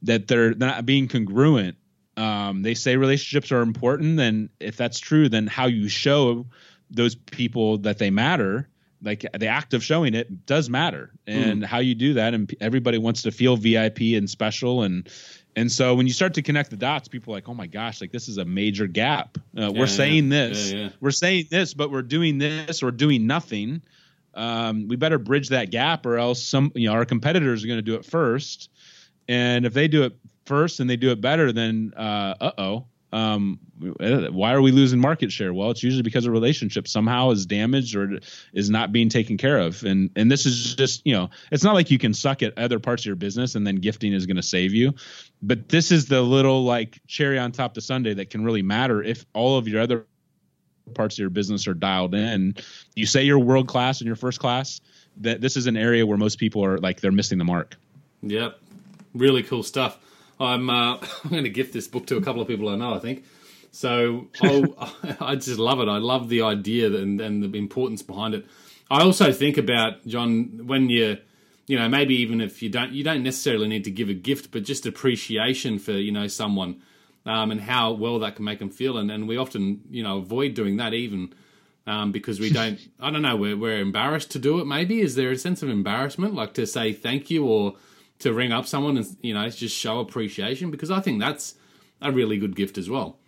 they're not being congruent. They say relationships are important. And if that's true, then how you show those people that they matter, like the act of showing it, does matter, and how you do that. And everybody wants to feel VIP and special. And so when you start to connect the dots, people are like, oh my gosh, like this is a major gap. We're saying this, but we're doing this or doing nothing. We better bridge that gap, or else our competitors are going to do it first. And if they do it first and they do it better, then, why are we losing market share? Well, it's usually because a relationship somehow is damaged or is not being taken care of. And this is just, you know, it's not like you can suck at other parts of your business and then gifting is going to save you, but this is the little like cherry on top of sundae that can really matter if all of your other parts of your business are dialed in. You say you're world class and you're first class. That this is an area where most people are like, they're missing the mark. Yep. Really cool stuff. I'm going to gift this book to a couple of people I know, I think. So I just love it. I love the idea and the importance behind it. I also think about, John, when you know, maybe even if you don't necessarily need to give a gift, but just appreciation for, you know, someone. And how well that can make them feel. And we often, you know, avoid doing that even because we don't, I don't know, we're embarrassed to do it maybe. Is there a sense of embarrassment, like to say thank you or to ring up someone and, you know, just show appreciation? Because I think that's a really good gift as well.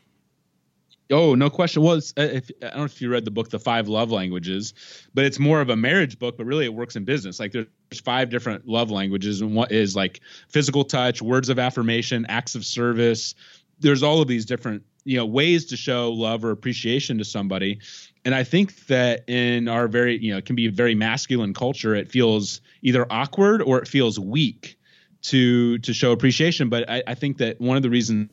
Oh, no question. Well, I don't know if you read the book, The 5 Love Languages, but it's more of a marriage book, but really it works in business. Like there's 5 different love languages, and one is like physical touch, words of affirmation, acts of service. There's all of these different, you know, ways to show love or appreciation to somebody. And I think that in our very, you know, it can be a very masculine culture. It feels either awkward or it feels weak to show appreciation. But I think that one of the reasons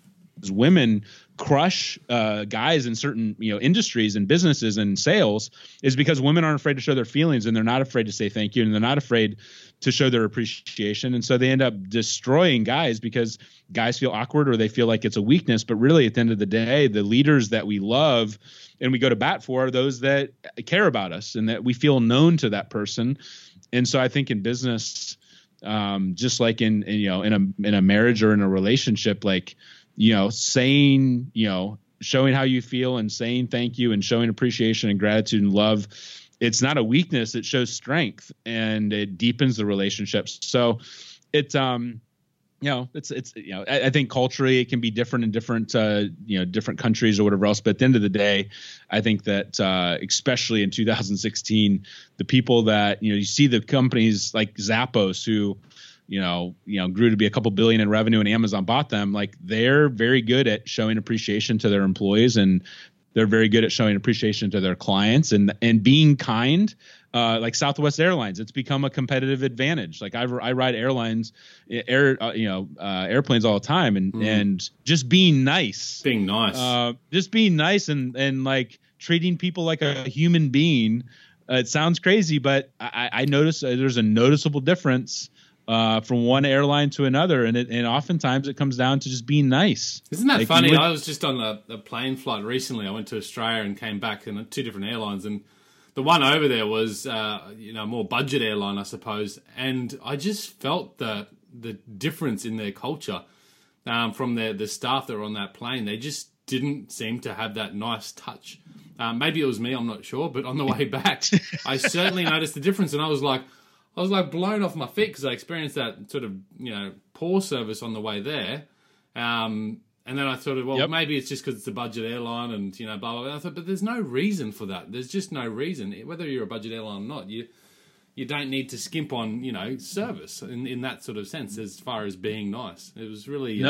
women crush guys in certain, you know, industries and businesses and sales is because women aren't afraid to show their feelings, and they're not afraid to say thank you, and they're not afraid to show their appreciation. And so they end up destroying guys because guys feel awkward or they feel like it's a weakness. But really at the end of the day, the leaders that we love and we go to bat for are those that care about us and that we feel known to that person. And so I think in business, just like in you know, in a marriage or in a relationship, like, you know, saying, you know, showing how you feel and saying thank you and showing appreciation and gratitude and love, it's not a weakness. It shows strength and it deepens the relationships. So it's, you know, it's, you know, I think culturally it can be different in different, you know, different countries or whatever else. But at the end of the day, I think that, especially in 2016, the people that, you know, you see the companies like Zappos who, you know, grew to be a couple billion in revenue and Amazon bought them. Like they're very good at showing appreciation to their employees, and they're very good at showing appreciation to their clients and being kind. Like Southwest Airlines, it's become a competitive advantage. Like I ride airplanes all the time, and just being nice, and like treating people like a human being. It sounds crazy, but I notice there's a noticeable difference from one airline to another, and oftentimes it comes down to just being nice. Isn't that like funny? I was just on a plane flight recently. I went to Australia and came back in 2 different airlines, and the one over there was you know, more budget airline, I suppose, and I just felt the difference in their culture from the staff that were on that plane. They just didn't seem to have that nice touch. Maybe it was me, I'm not sure, but on the way back, I certainly noticed the difference, and I was like blown off my feet because I experienced that sort of, you know, poor service on the way there. And then I thought, well, maybe it's just because it's a budget airline and, you know, blah, blah, blah. I thought, but there's no reason for that. There's just no reason. Whether you're a budget airline or not, you don't need to skimp on, you know, service in that sort of sense as far as being nice. It was really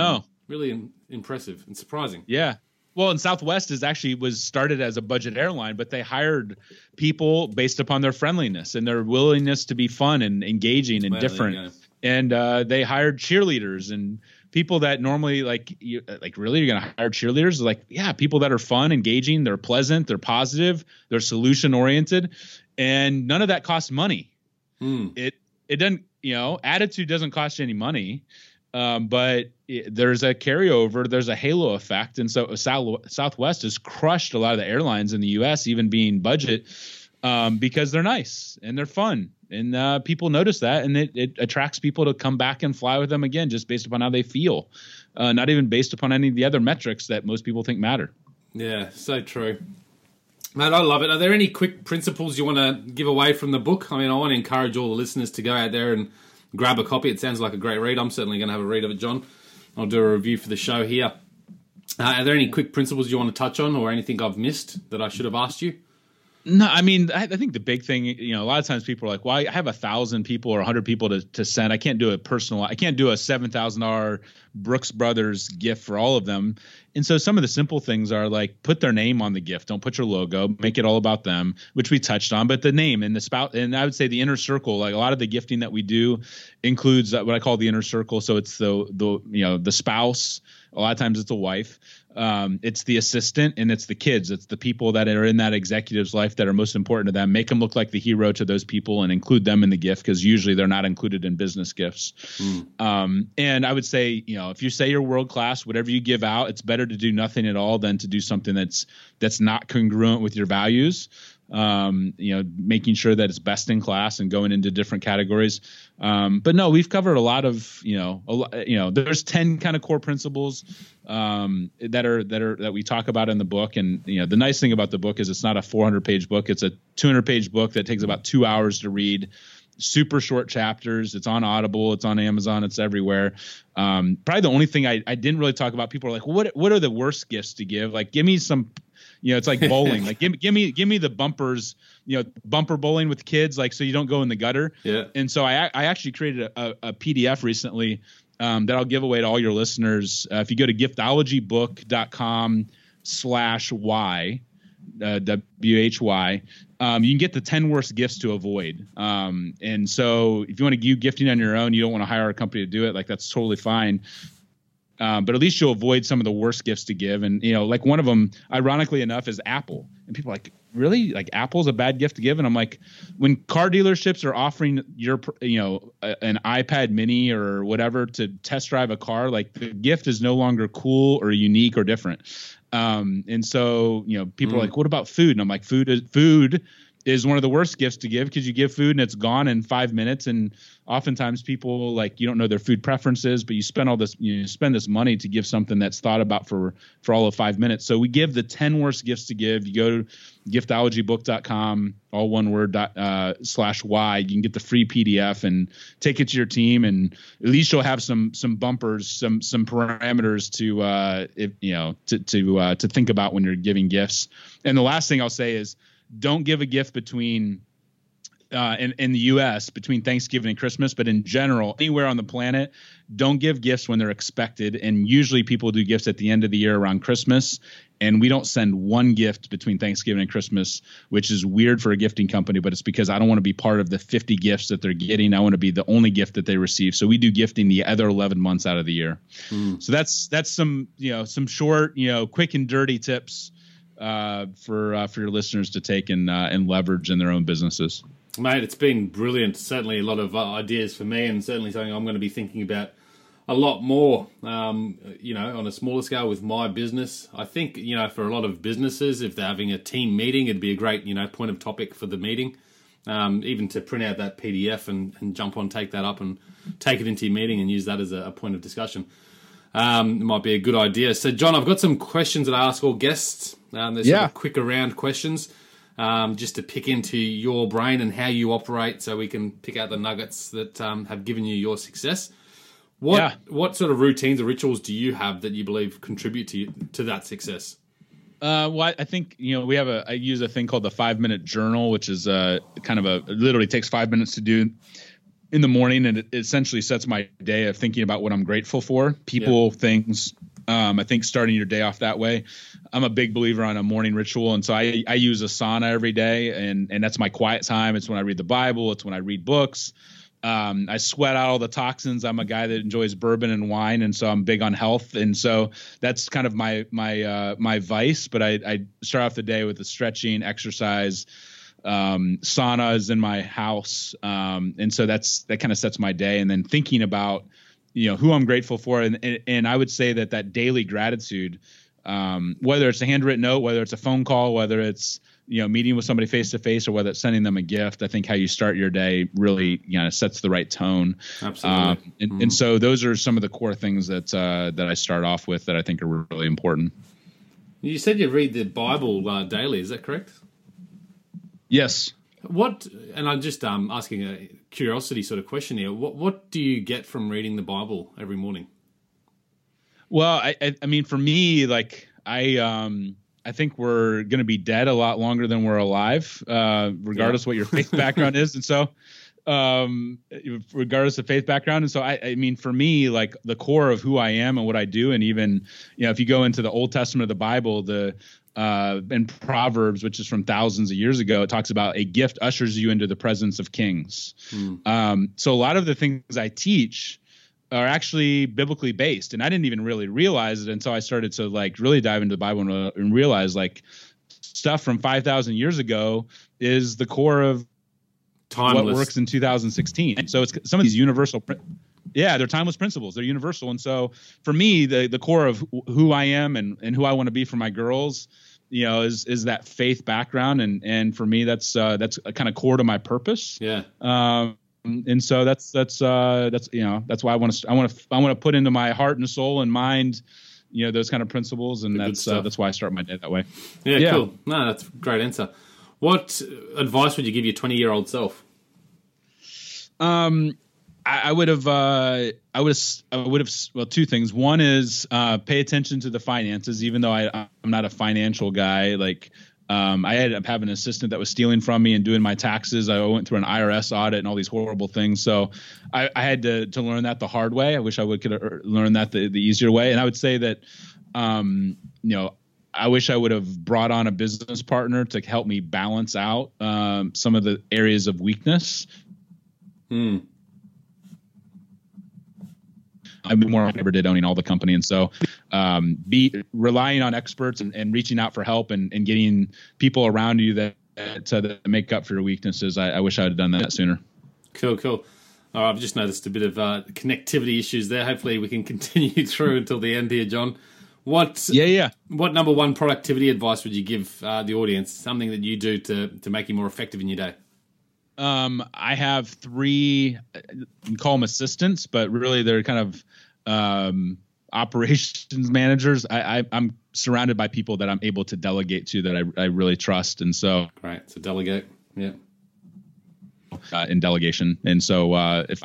really impressive and surprising. Yeah. Well, and Southwest was started as a budget airline, but they hired people based upon their friendliness and their willingness to be fun and engaging and different. And they hired cheerleaders and people that normally really you're going to hire cheerleaders? Like, yeah, people that are fun, engaging, they're pleasant, they're positive, they're solution oriented, and none of that costs money. Mm. It doesn't, you know, attitude doesn't cost you any money. But there's a carryover, there's a halo effect. And so Southwest has crushed a lot of the airlines in the US, even being budget, because they're nice and they're fun. And people notice that, and it attracts people to come back and fly with them again, just based upon how they feel, not even based upon any of the other metrics that most people think matter. Yeah, so true. Mate, I love it. Are there any quick principles you want to give away from the book? I mean, I want to encourage all the listeners to go out there and grab a copy. It sounds like a great read. I'm certainly going to have a read of it, John. I'll do a review for the show here. Are there any quick principles you want to touch on, or anything I've missed that I should have asked you? No, I mean, I think the big thing, you know, a lot of times people are like, well, I have 1,000 people or 100 people to send. I can't do I can't do a $7,000 Brooks Brothers gift for all of them. And so some of the simple things are like, put their name on the gift. Don't put your logo, make it all about them, which we touched on, but the name and the spouse. And I would say the inner circle, like a lot of the gifting that we do includes what I call the inner circle. So it's the spouse. A lot of times it's the wife. It's the assistant, and it's the kids. It's the people that are in that executive's life that are most important to them. Make them look like the hero to those people and include them in the gift, because usually they're not included in business gifts. Mm. And I would say, you know, if you say you're world class, whatever you give out, it's better to do nothing at all than to do something that's not congruent with your values. You know, making sure that it's best in class and going into different categories. But no, we've covered a lot of, there's 10 kind of core principles, that we talk about in the book. And, you know, the nice thing about the book is it's not a 400-page book. It's a 200-page book that takes about 2 hours to read. Super short chapters. It's on Audible. It's on Amazon. It's everywhere. Probably the only thing I didn't really talk about, people are like, what are the worst gifts to give? Like, give me some, you know, it's like bowling. Like, give me the bumpers, you know, bumper bowling with kids, like, so you don't go in the gutter. Yeah. And so I actually created a PDF recently that I'll give away to all your listeners. If you go to giftologybook.com/why, WHY, you can get the 10 worst gifts to avoid. And so if you want to do gifting on your own, you don't want to hire a company to do it. Like, that's totally fine. But at least you'll avoid some of the worst gifts to give. And, you know, like one of them, ironically enough, is Apple. And people are like, really? Like, Apple's a bad gift to give? And I'm like, when car dealerships are offering an iPad mini or whatever to test drive a car, like, the gift is no longer cool or unique or different. And so, you know, people are like, what about food? And I'm like, food is one of the worst gifts to give, because you give food and it's gone in 5 minutes. And oftentimes people, like, you don't know their food preferences, but you spend this money to give something that's thought about for all of 5 minutes. So we give the 10 worst gifts to give. You go to giftologybook.com, all one word, /Y. You can get the free PDF and take it to your team. And at least you'll have some bumpers, some parameters to think about when you're giving gifts. And the last thing I'll say is, don't give a gift between in the U.S. between Thanksgiving and Christmas, but in general, anywhere on the planet, don't give gifts when they're expected. And usually people do gifts at the end of the year around Christmas, and we don't send one gift between Thanksgiving and Christmas, which is weird for a gifting company, but it's because I don't want to be part of the 50 gifts that they're getting. I want to be the only gift that they receive. So we do gifting the other 11 months out of the year. Mm. So that's some short, quick and dirty tips for your listeners to take and leverage in their own businesses. Mate, it's been brilliant. Certainly a lot of ideas for me, and certainly something I'm going to be thinking about a lot more, on a smaller scale with my business. I think, for a lot of businesses, if they're having a team meeting, it'd be a great, point of topic for the meeting, even to print out that PDF and jump on, take that up and take it into your meeting and use that as a point of discussion. It might be a good idea. So, John, I've got some questions that I ask all guests. There's sort of quick around questions, just to pick into your brain and how you operate, so we can pick out the nuggets that have given you your success. What sort of routines or rituals do you have that you believe contribute to that success? Well, I think, we have I use a thing called the 5-minute journal, which is kind of it literally takes 5 minutes to do in the morning. And it essentially sets my day of thinking about what I'm grateful for, people, things. I think starting your day off that way. I'm a big believer on a morning ritual. And so I use a sauna every day, and that's my quiet time. It's when I read the Bible. It's when I read books. I sweat out all the toxins. I'm a guy that enjoys bourbon and wine, and so I'm big on health. And so that's kind of my vice. But I start off the day with the stretching, exercise, sauna is in my house. And so that kind of sets my day. And then thinking about, who I'm grateful for. And I would say that daily gratitude, whether it's a handwritten note, whether it's a phone call, whether it's, meeting with somebody face to face, or whether it's sending them a gift, I think how you start your day really, sets the right tone. Absolutely. And so those are some of the core things that I start off with that I think are really important. You said you read the Bible daily. Is that correct? Yes. And I'm just asking a curiosity sort of question here. What do you get from reading the Bible every morning? Well, I mean, for me, I think we're going to be dead a lot longer than we're alive, regardless what your faith background is. And so, regardless of faith background. And so, I mean, for me, the core of who I am and what I do, and even, if you go into the Old Testament of the Bible, in Proverbs, which is from thousands of years ago, it talks about a gift ushers you into the presence of kings. Mm. So a lot of the things I teach are actually biblically based, and I didn't even really realize it until I started to really dive into the Bible and realize stuff from 5,000 years ago is the core of timeless. What works in 2016. So it's some of these universal they're timeless principles. They're universal. And so for me, the core of who I am and who I want to be for my girls, is that faith background. And for me, that's kind of core to my purpose. Yeah. And so that's why I want to put into my heart and soul and mind, those kind of principles. And that's why I start my day that way. Yeah. Cool. No, that's a great answer. What advice would you give your 20-year-old self? I would have two things. One is, pay attention to the finances, even though I'm not a financial guy. I ended up having an assistant that was stealing from me and doing my taxes. I went through an IRS audit and all these horrible things. So I had to learn that the hard way. I wish I could learn that the easier way. And I would say that, I wish I would have brought on a business partner to help me balance out, some of the areas of weakness. Hmm. I've been more than I ever did owning all the company. And so be relying on experts and reaching out for help and getting people around you that make up for your weaknesses. I wish I had done that sooner. Cool. All right, I've just noticed a bit of connectivity issues there. Hopefully we can continue through until the end here, John. What number one productivity advice would you give the audience, something that you do to make you more effective in your day? I have three, call them assistants, but really they're kind of operations managers. I'm surrounded by people that I'm able to delegate to that I really trust. And so, right. So delegate. Yeah. In delegation. And so, if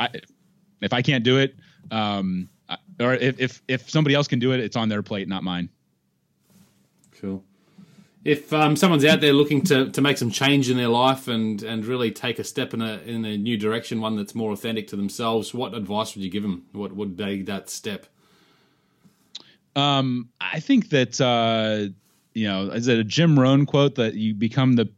I can't do it, or if somebody else can do it, it's on their plate, not mine. Cool. If someone's out there looking to make some change in their life and really take a step in a new direction, one that's more authentic to themselves, what advice would you give them? What would be that step? I think that is it a Jim Rohn quote that you become the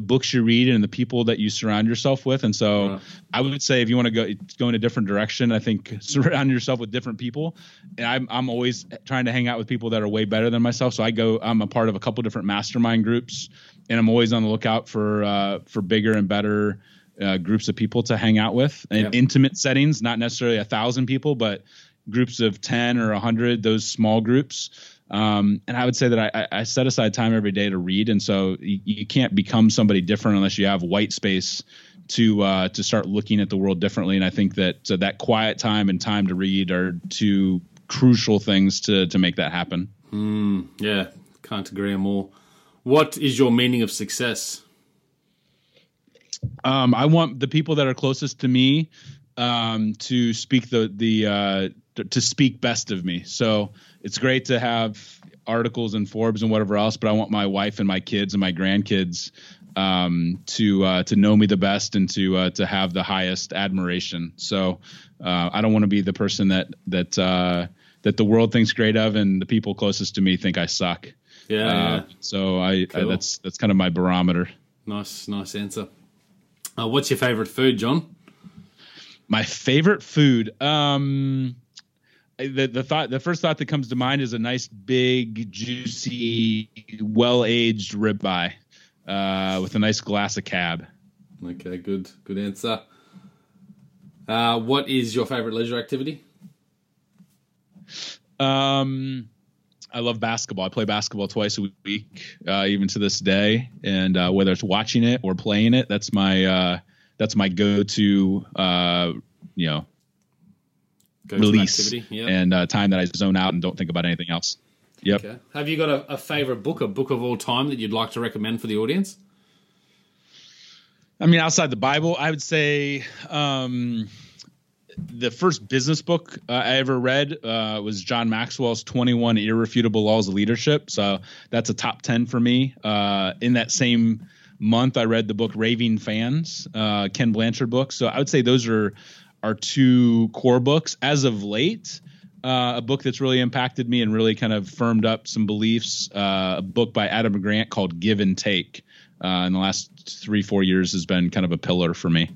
books you read and the people that you surround yourself with. And so I would say if you want to go in a different direction, I think surround yourself with different people. And I'm always trying to hang out with people that are way better than myself. So I'm a part of a couple different mastermind groups, and I'm always on the lookout for bigger and better groups of people to hang out with in intimate settings, not necessarily 1,000 people, but groups of 10 or 100, those small groups. And I would say that I set aside time every day to read. And so you can't become somebody different unless you have white space to start looking at the world differently. And I think that quiet time and time to read are two crucial things to make that happen. Yeah. Can't agree more. What is your meaning of success? I want the people that are closest to me to speak to speak best of me. So it's great to have articles in Forbes and whatever else, but I want my wife and my kids and my grandkids to know me the best and to have the highest admiration. So I don't want to be the person that the world thinks great of and the people closest to me think I suck. Yeah. So that's kind of my barometer. Nice answer. What's your favorite food, John? My favorite food. The first thought that comes to mind is a nice, big, juicy, well-aged ribeye with a nice glass of cab. Okay, good answer. What is your favorite leisure activity? I love basketball. I play basketball twice a week, even to this day. And whether it's watching it or playing it, that's my go-to. Release yep. And time that I zone out and don't think about anything else. Yep. Okay. Have you got a favorite book, a book of all time that you'd like to recommend for the audience? I mean, outside the Bible, I would say the first business book I ever read was John Maxwell's 21 Irrefutable Laws of Leadership. So that's a top 10 for me. In that same month, I read the book Raving Fans, Ken Blanchard book. So I would say those are two core books. As of late, a book that's really impacted me and really kind of firmed up some beliefs, a book by Adam Grant called Give and Take, in the last 3-4 years has been kind of a pillar for me.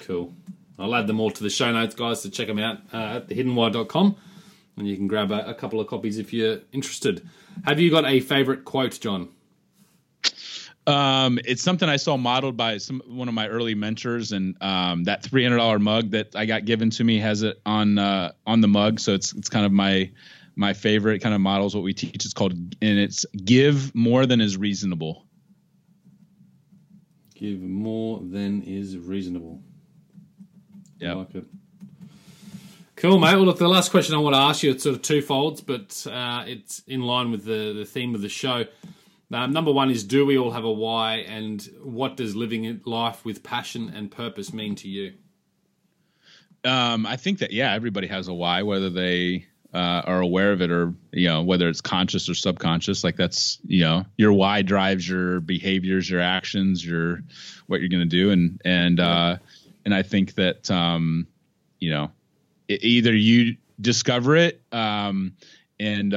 Cool. I'll add them all to the show notes, guys, so check them out at thehiddenwire.com, and you can grab a couple of copies if you're interested. Have you got a favorite quote, John? It's something I saw modeled by one of my early mentors, and that $300 mug that I got given to me has it on the mug, so it's kind of my favorite. It kind of models what we teach. It's called, and it's give more than is reasonable. Give more than is reasonable. Yeah, I like it. Cool, mate. Well, look, the last question I want to ask you, it's sort of twofold, but it's in line with the theme of the show. Number one is, do we all have a why, and what does living life with passion and purpose mean to you? I think that, yeah, everybody has a why, whether they are aware of it or, you know, whether it's conscious or subconscious. Like that's, you know, your why drives your behaviors, your actions, what you're going to do. And I think that, you know, either you discover it, and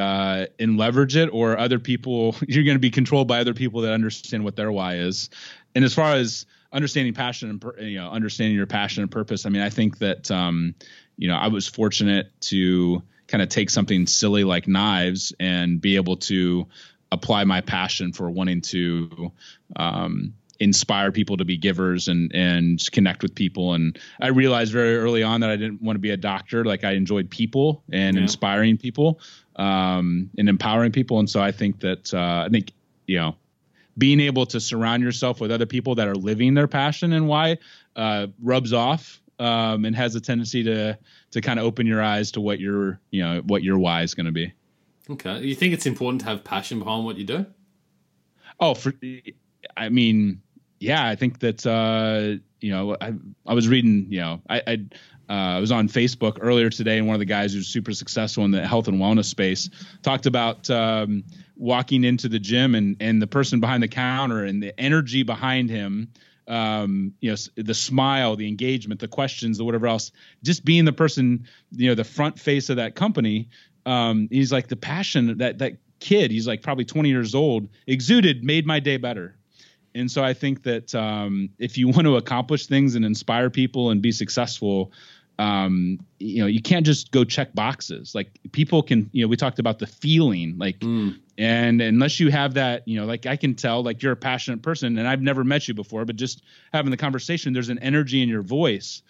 leverage it, or other people, you're going to be controlled by other people that understand what their why is. And as far as understanding passion and, you know, understanding your passion and purpose, I mean, I think that, you know, I was fortunate to kind of take something silly like knives and be able to apply my passion for wanting to, inspire people to be givers and connect with people. And I realized very early on that I didn't want to be a doctor. Like I enjoyed people and inspiring people, and empowering people. And so I think that, I think, you know, being able to surround yourself with other people that are living their passion and why, rubs off, and has a tendency to kind of open your eyes to what your, you know, what your why is going to be. Okay. You think it's important to have passion behind what you do? I think that, you know, I was reading, you know, I was on Facebook earlier today, and one of the guys who's super successful in the health and wellness space talked about walking into the gym and the person behind the counter and the energy behind him, you know, the smile, the engagement, the questions, the whatever else, just being the person, you know, the front face of that company. He's like, the passion that kid, he's like probably 20 years old, exuded, made my day better. And so I think that if you want to accomplish things and inspire people and be successful, you know, you can't just go check boxes. Like people can, you know, we talked about the feeling, like, and unless you have that, you know, like I can tell, like you're a passionate person, and I've never met you before, but just having the conversation, there's an energy in your voice.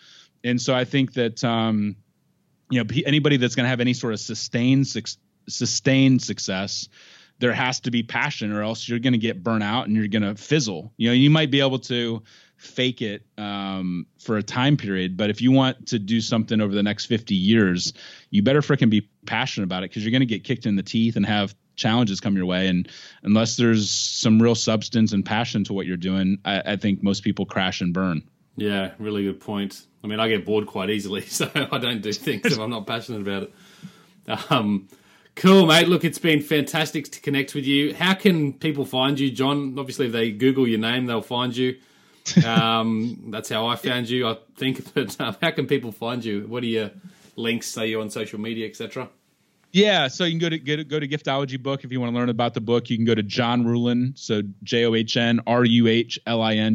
And so I think that, you know, anybody that's going to have any sort of sustained success, there has to be passion, or else you're going to get burnt out and you're going to fizzle. You know, you might be able to fake it for a time period, but if you want to do something over the next 50 years, you better fricking be passionate about it, because you're going to get kicked in the teeth and have challenges come your way. And unless there's some real substance and passion to what you're doing, I think most people crash and burn. Yeah, really good point. I mean, I get bored quite easily, so I don't do things if I'm not passionate about it. Cool, mate. Look, it's been fantastic to connect with you. How can people find you, John? Obviously, if they Google your name, they'll find you. That's how I found you, I think. But how can people find you? What are your links? Say you're on social media, etc.? Yeah, so you can go to Giftology book if you want to learn about the book. You can go to John Ruhlin, so JohnRuhlin,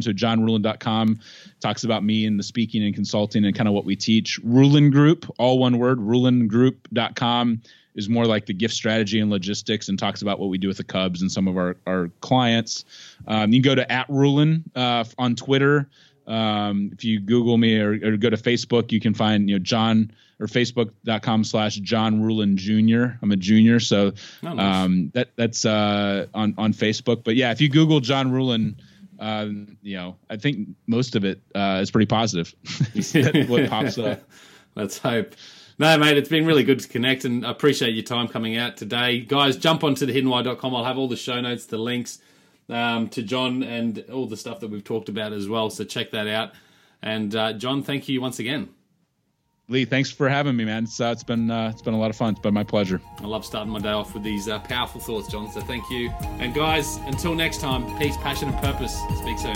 so JohnRuhlin.com. Talks about me and the speaking and consulting and kind of what we teach. Ruland Group, all one word, RulandGroup.com is more like the gift strategy and logistics, and talks about what we do with the Cubs and some of our clients. You can go to @Ruhlin on Twitter. If you Google me or go to Facebook, you can find, John, or facebook.com/John Ruhlin Jr. I'm a junior. So, oh, nice. that's on Facebook, but yeah, if you Google John Ruhlin, I think most of it, is pretty positive. That's what pops up. Let's hope. No, mate, it's been really good to connect, and I appreciate your time coming out today. Guys, jump onto thehiddenwhy.com. I'll have all the show notes, the links, to John and all the stuff that we've talked about as well. So check that out. And John, thank you once again. Lee, thanks for having me, man. It's been a lot of fun. It's been my pleasure. I love starting my day off with these powerful thoughts, John. So thank you. And guys, until next time, peace, passion, and purpose. Speak soon.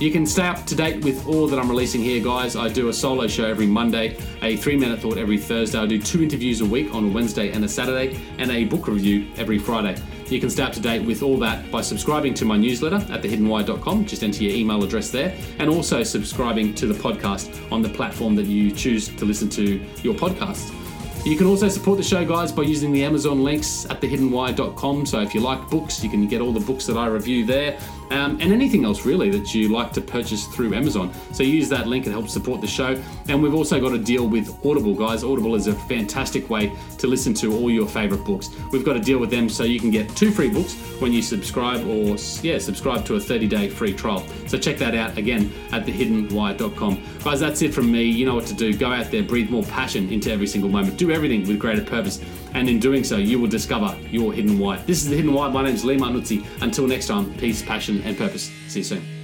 You can stay up to date with all that I'm releasing here, guys. I do a solo show every Monday, a 3-minute thought every Thursday. I do 2 interviews a week on a Wednesday and a Saturday, and a book review every Friday. You can stay up to date with all that by subscribing to my newsletter at thehiddenwhy.com. Just enter your email address there, and also subscribing to the podcast on the platform that you choose to listen to your podcast. You can also support the show, guys, by using the Amazon links at thehiddenwhy.com. So if you like books, you can get all the books that I review there, and anything else really that you like to purchase through Amazon. So use that link, it helps support the show. And we've also got a deal with Audible, guys. Audible is a fantastic way to listen to all your favorite books. We've got a deal with them, so you can get 2 free books when you subscribe, or subscribe to a 30-day free trial. So check that out again at thehiddenwhy.com. Guys, that's it from me. You know what to do. Go out there, breathe more passion into every single moment. Do everything with greater purpose, and in doing so, you will discover your hidden why. This is The Hidden Why. My name is Lee Martinuzzi. Until next time, peace, passion, and purpose. See you soon.